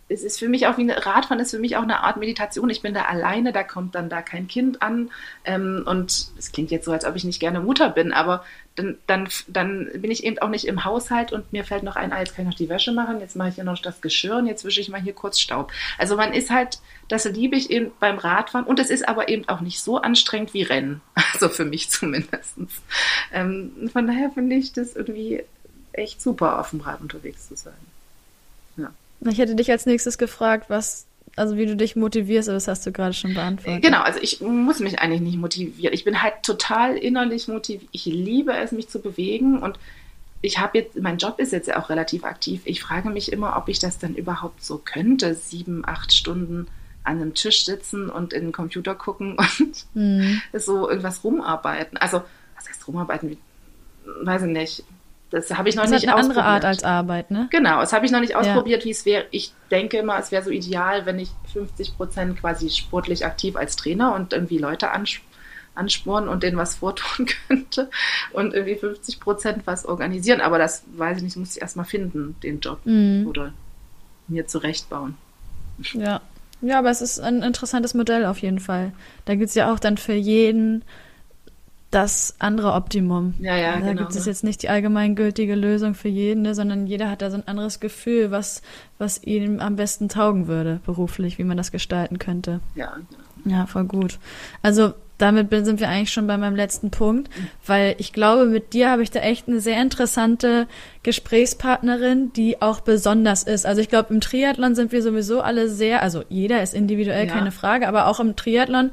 es ist für mich auch wie eine, Radfahren ist für mich auch eine Art Meditation. Ich bin da alleine, da kommt dann da kein Kind an. Ähm, und es klingt jetzt so, als ob ich nicht gerne Mutter bin, aber dann, dann, dann bin ich eben auch nicht im Haushalt und mir fällt noch ein, ah, jetzt kann ich noch die Wäsche machen, jetzt mache ich ja noch das Geschirr und jetzt wische ich mal hier kurz Staub. Also man ist halt, das liebe ich eben beim Radfahren und es ist aber eben auch nicht so anstrengend wie Rennen. Also für mich zumindest. Ähm, von daher finde ich das irgendwie echt super, auf dem Rad unterwegs zu sein. Ja. Ich hätte dich als nächstes gefragt, was, also wie du dich motivierst, aber das hast du gerade schon beantwortet. Genau, also ich muss mich eigentlich nicht motivieren. Ich bin halt total innerlich motiviert. Ich liebe es, mich zu bewegen und ich habe jetzt, mein Job ist jetzt ja auch relativ aktiv. Ich frage mich immer, ob ich das dann überhaupt so könnte, sieben, acht Stunden an einem Tisch sitzen und in den Computer gucken und mhm. so irgendwas rumarbeiten. Also, was heißt rumarbeiten? Weiß ich nicht. Das habe ich noch das nicht ausprobiert. Das ist eine andere Art als Arbeit, ne? Genau, das habe ich noch nicht ausprobiert, ja. Wie es wäre. Ich denke immer, es wäre so ideal, wenn ich fünfzig Prozent quasi sportlich aktiv als Trainer und irgendwie Leute anspornen und denen was vortun könnte und irgendwie fünfzig Prozent was organisieren. Aber das, weiß ich nicht, muss ich erstmal finden, den Job mhm. oder mir zurechtbauen. Ja. Ja, aber es ist ein interessantes Modell auf jeden Fall. Da gibt es ja auch dann für jeden das andere Optimum. Ja, ja, da genau, gibt es jetzt nicht die allgemeingültige Lösung für jeden, ne, sondern jeder hat da so ein anderes Gefühl, was, was ihm am besten taugen würde, beruflich, wie man das gestalten könnte. Ja, genau. Ja, voll gut. Also damit sind wir eigentlich schon bei meinem letzten Punkt, weil ich glaube, mit dir habe ich da echt eine sehr interessante Gesprächspartnerin, die auch besonders ist. Also ich glaube, im Triathlon sind wir sowieso alle sehr, also jeder ist individuell, ja, keine Frage, aber auch im Triathlon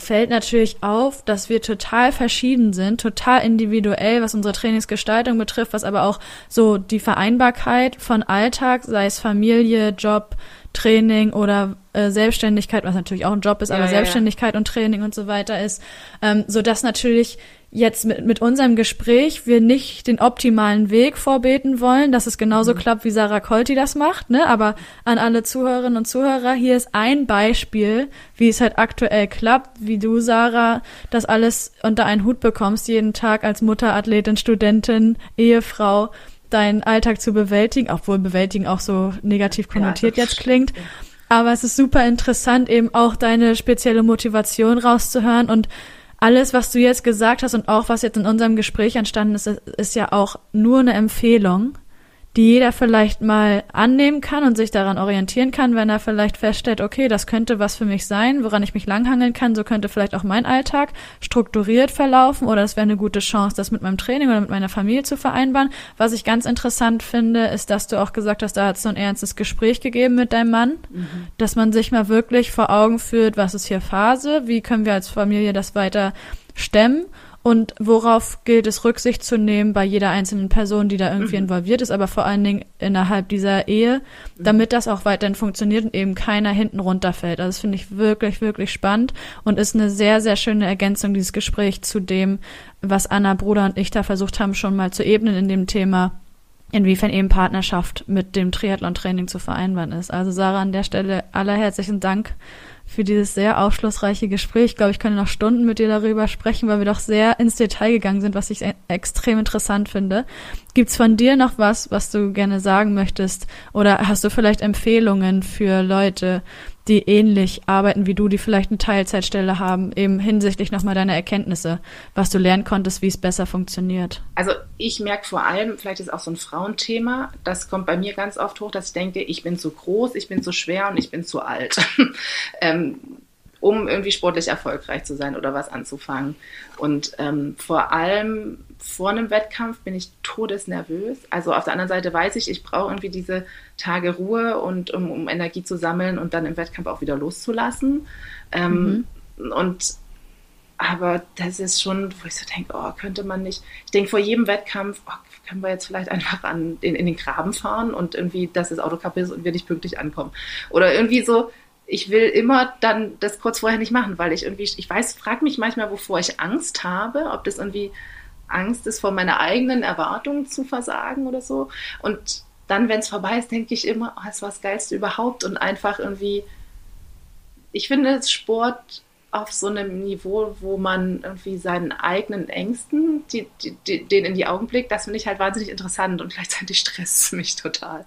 fällt natürlich auf, dass wir total verschieden sind, total individuell, was unsere Trainingsgestaltung betrifft, was aber auch so die Vereinbarkeit von Alltag, sei es Familie, Job, Training oder äh, Selbstständigkeit, was natürlich auch ein Job ist, ja, aber ja, Selbstständigkeit ja. und Training und so weiter ist, ähm, sodass natürlich jetzt mit, mit unserem Gespräch wir nicht den optimalen Weg vorbeten wollen, dass es genauso mhm. klappt, wie Sarah Kholti das macht, ne? Aber an alle Zuhörerinnen und Zuhörer, hier ist ein Beispiel, wie es halt aktuell klappt, wie du, Sarah, das alles unter einen Hut bekommst, jeden Tag als Mutter, Athletin, Studentin, Ehefrau, deinen Alltag zu bewältigen, obwohl bewältigen auch so negativ konnotiert ja, jetzt klingt. Aber es ist super interessant, eben auch deine spezielle Motivation rauszuhören und alles, was du jetzt gesagt hast und auch was jetzt in unserem Gespräch entstanden ist, ist ja auch nur eine Empfehlung, die jeder vielleicht mal annehmen kann und sich daran orientieren kann, wenn er vielleicht feststellt, okay, das könnte was für mich sein, woran ich mich langhangeln kann, so könnte vielleicht auch mein Alltag strukturiert verlaufen oder es wäre eine gute Chance, das mit meinem Training oder mit meiner Familie zu vereinbaren. Was ich ganz interessant finde, ist, dass du auch gesagt hast, da hat es so ein ernstes Gespräch gegeben mit deinem Mann, mhm. dass man sich mal wirklich vor Augen führt, was ist hier Phase, wie können wir als Familie das weiter stemmen. Und worauf gilt es, Rücksicht zu nehmen bei jeder einzelnen Person, die da irgendwie mhm. involviert ist, aber vor allen Dingen innerhalb dieser Ehe, damit das auch weiterhin funktioniert und eben keiner hinten runterfällt. Also das finde ich wirklich, wirklich spannend und ist eine sehr, sehr schöne Ergänzung, dieses Gespräch zu dem, was Anna Bruder und ich da versucht haben, schon mal zu ebnen in dem Thema, inwiefern eben Partnerschaft mit dem Triathlon-Training zu vereinbaren ist. Also Sarah, an der Stelle allerherzlichen Dank für dieses sehr aufschlussreiche Gespräch. Ich glaube, ich könnte noch Stunden mit dir darüber sprechen, weil wir doch sehr ins Detail gegangen sind, was ich e- extrem interessant finde. Gibt's von dir noch was, was du gerne sagen möchtest? Oder hast du vielleicht Empfehlungen für Leute, die ähnlich arbeiten wie du, die vielleicht eine Teilzeitstelle haben, eben hinsichtlich nochmal deiner Erkenntnisse, was du lernen konntest, wie es besser funktioniert? Also ich merke vor allem, vielleicht ist auch so ein Frauenthema, das kommt bei mir ganz oft hoch, dass ich denke, ich bin zu groß, ich bin zu schwer und ich bin zu alt, ähm, um irgendwie sportlich erfolgreich zu sein oder was anzufangen. Und ähm, vor allem vor einem Wettkampf bin ich todesnervös. Also auf der anderen Seite weiß ich, ich brauche irgendwie diese Tage Ruhe und um, um Energie zu sammeln und dann im Wettkampf auch wieder loszulassen. Ähm, mhm. Und aber das ist schon, wo ich so denke, oh, könnte man nicht. Ich denke vor jedem Wettkampf, oh, können wir jetzt vielleicht einfach an in, in den Graben fahren und irgendwie, dass das Auto kaputt ist und wir nicht pünktlich ankommen. Oder irgendwie so. ich will immer dann das kurz vorher nicht machen, weil ich irgendwie, ich weiß, frage mich manchmal, wovor ich Angst habe, ob das irgendwie Angst ist, vor meiner eigenen Erwartung zu versagen oder so. Und dann, wenn es vorbei ist, denke ich immer, oh, das war das Geilste überhaupt. Und einfach irgendwie, ich finde Sport auf so einem Niveau, wo man irgendwie seinen eigenen Ängsten, die, die, die, denen in die Augen blickt, das finde ich halt wahnsinnig interessant und gleichzeitig stresst es mich total.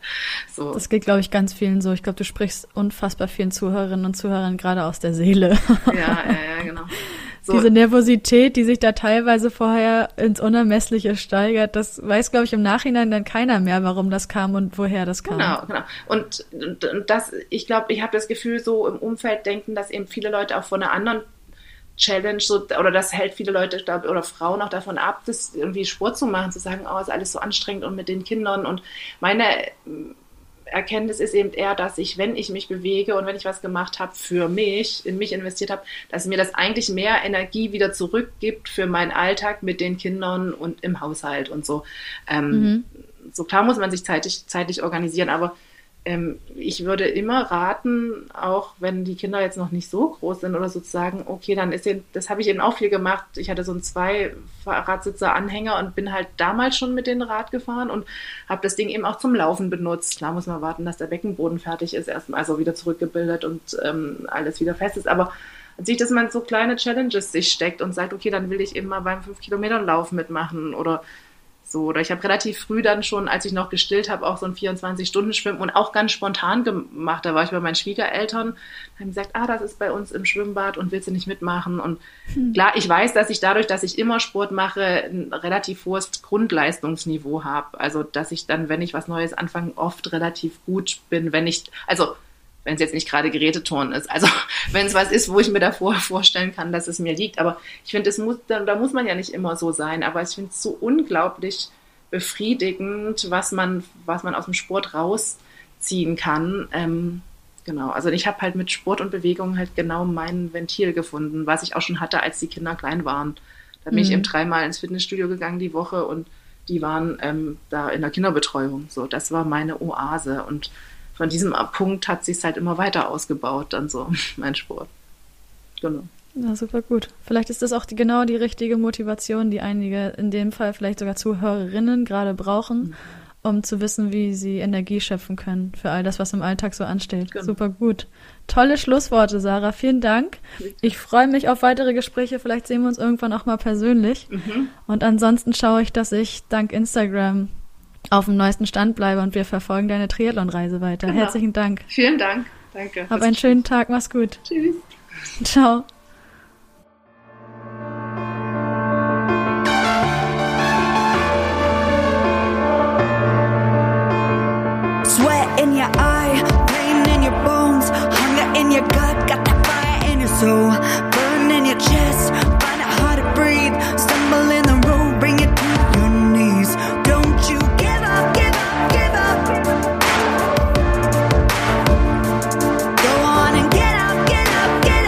So. Das geht, glaube ich, ganz vielen so. Ich glaube, du sprichst unfassbar vielen Zuhörerinnen und Zuhörern gerade aus der Seele. Ja, ja, ja, genau. So. Diese Nervosität, die sich da teilweise vorher ins Unermessliche steigert, das weiß, glaube ich, im Nachhinein dann keiner mehr, warum das kam und woher das kam. Genau, genau. Und, und, und das, ich glaube, ich habe das Gefühl, so im Umfeld denken, dass eben viele Leute auch von einer anderen Challenge, so, oder das hält viele Leute da, oder Frauen auch davon ab, das irgendwie Sport zu machen, zu sagen, oh, ist alles so anstrengend und mit den Kindern. Und meine Erkenntnis ist eben eher, dass ich, wenn ich mich bewege und wenn ich was gemacht habe für mich, in mich investiert habe, dass mir das eigentlich mehr Energie wieder zurückgibt für meinen Alltag mit den Kindern und im Haushalt und so. Ähm, mhm. So klar muss man sich zeitlich, zeitlich organisieren, aber ähm, ich würde immer raten, auch wenn die Kinder jetzt noch nicht so groß sind oder sozusagen, okay, dann ist eben, das habe ich eben auch viel gemacht. Ich hatte so einen Zwei-Radsitzer-Anhänger und bin halt damals schon mit dem Rad gefahren und habe das Ding eben auch zum Laufen benutzt. Klar muss man warten, dass der Beckenboden fertig ist, erstmal also wieder zurückgebildet und ähm, alles wieder fest ist. Aber an sich, dass man so kleine Challenges sich steckt und sagt, okay, dann will ich eben mal beim fünf-Kilometer-Lauf mitmachen oder so, oder ich habe relativ früh dann schon, als ich noch gestillt habe, auch so ein vierundzwanzig-Stunden-Schwimmen und auch ganz spontan gemacht. Da war ich bei meinen Schwiegereltern, haben gesagt, ah, das ist bei uns im Schwimmbad und willst du nicht mitmachen? Und hm. klar, ich weiß, dass ich dadurch, dass ich immer Sport mache, ein relativ hohes Grundleistungsniveau habe. Also, dass ich dann, wenn ich was Neues anfange, oft relativ gut bin, wenn ich, also, wenn es jetzt nicht gerade Geräteturnen ist. Also, wenn es was ist, wo ich mir davor vorstellen kann, dass es mir liegt. Aber ich finde, das muss, da, da muss man ja nicht immer so sein. Aber ich finde es so unglaublich befriedigend, was man, was man aus dem Sport rausziehen kann. Ähm, genau. Also, ich habe halt mit Sport und Bewegung halt genau mein Ventil gefunden, was ich auch schon hatte, als die Kinder klein waren. Da bin mhm. ich eben dreimal ins Fitnessstudio gegangen die Woche und die waren ähm, da in der Kinderbetreuung. So, das war meine Oase. Und von diesem Punkt hat sich es halt immer weiter ausgebaut, dann so mein Sport. Genau. Na, super gut. Vielleicht ist das auch die, genau die richtige Motivation, die einige in dem Fall vielleicht sogar Zuhörerinnen gerade brauchen, mhm. um zu wissen, wie sie Energie schöpfen können für all das, was im Alltag so ansteht. Genau. Super gut. Tolle Schlussworte, Sarah. Vielen Dank. Ich freue mich auf weitere Gespräche. Vielleicht sehen wir uns irgendwann auch mal persönlich. Mhm. Und ansonsten schaue ich, dass ich dank Instagram auf dem neuesten Stand bleibe und wir verfolgen deine Triathlon-Reise weiter. Genau. Herzlichen Dank. Vielen Dank. Danke. Hab einen schönen Tag. Mach's gut. Tschüss. Ciao. Sweat in your eye, pain in your bones, hunger in your gut, got that fire in your soul, burn in your chest, find it hard to breathe, stumble in the road, bring it to your knees. Don't you give up, give up, give up. Go on and get up, get up, get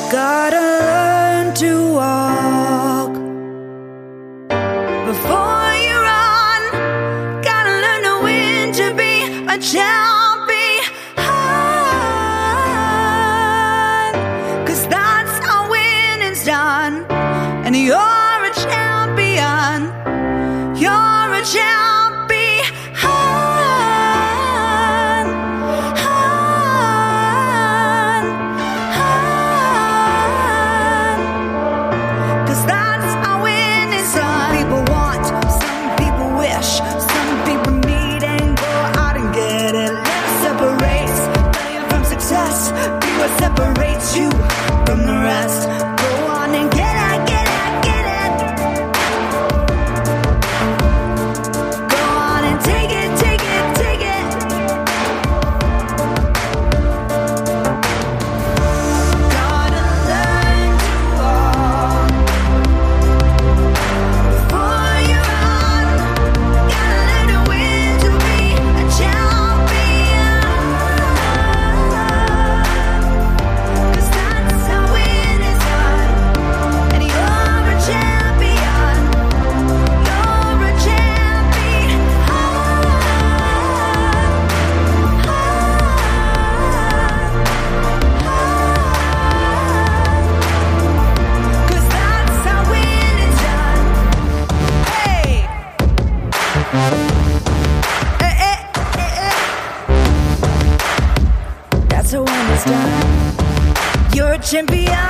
up. Gotta learn to walk before you run. Gotta learn to win, to be a champion. Get it, get it, get it. Champion.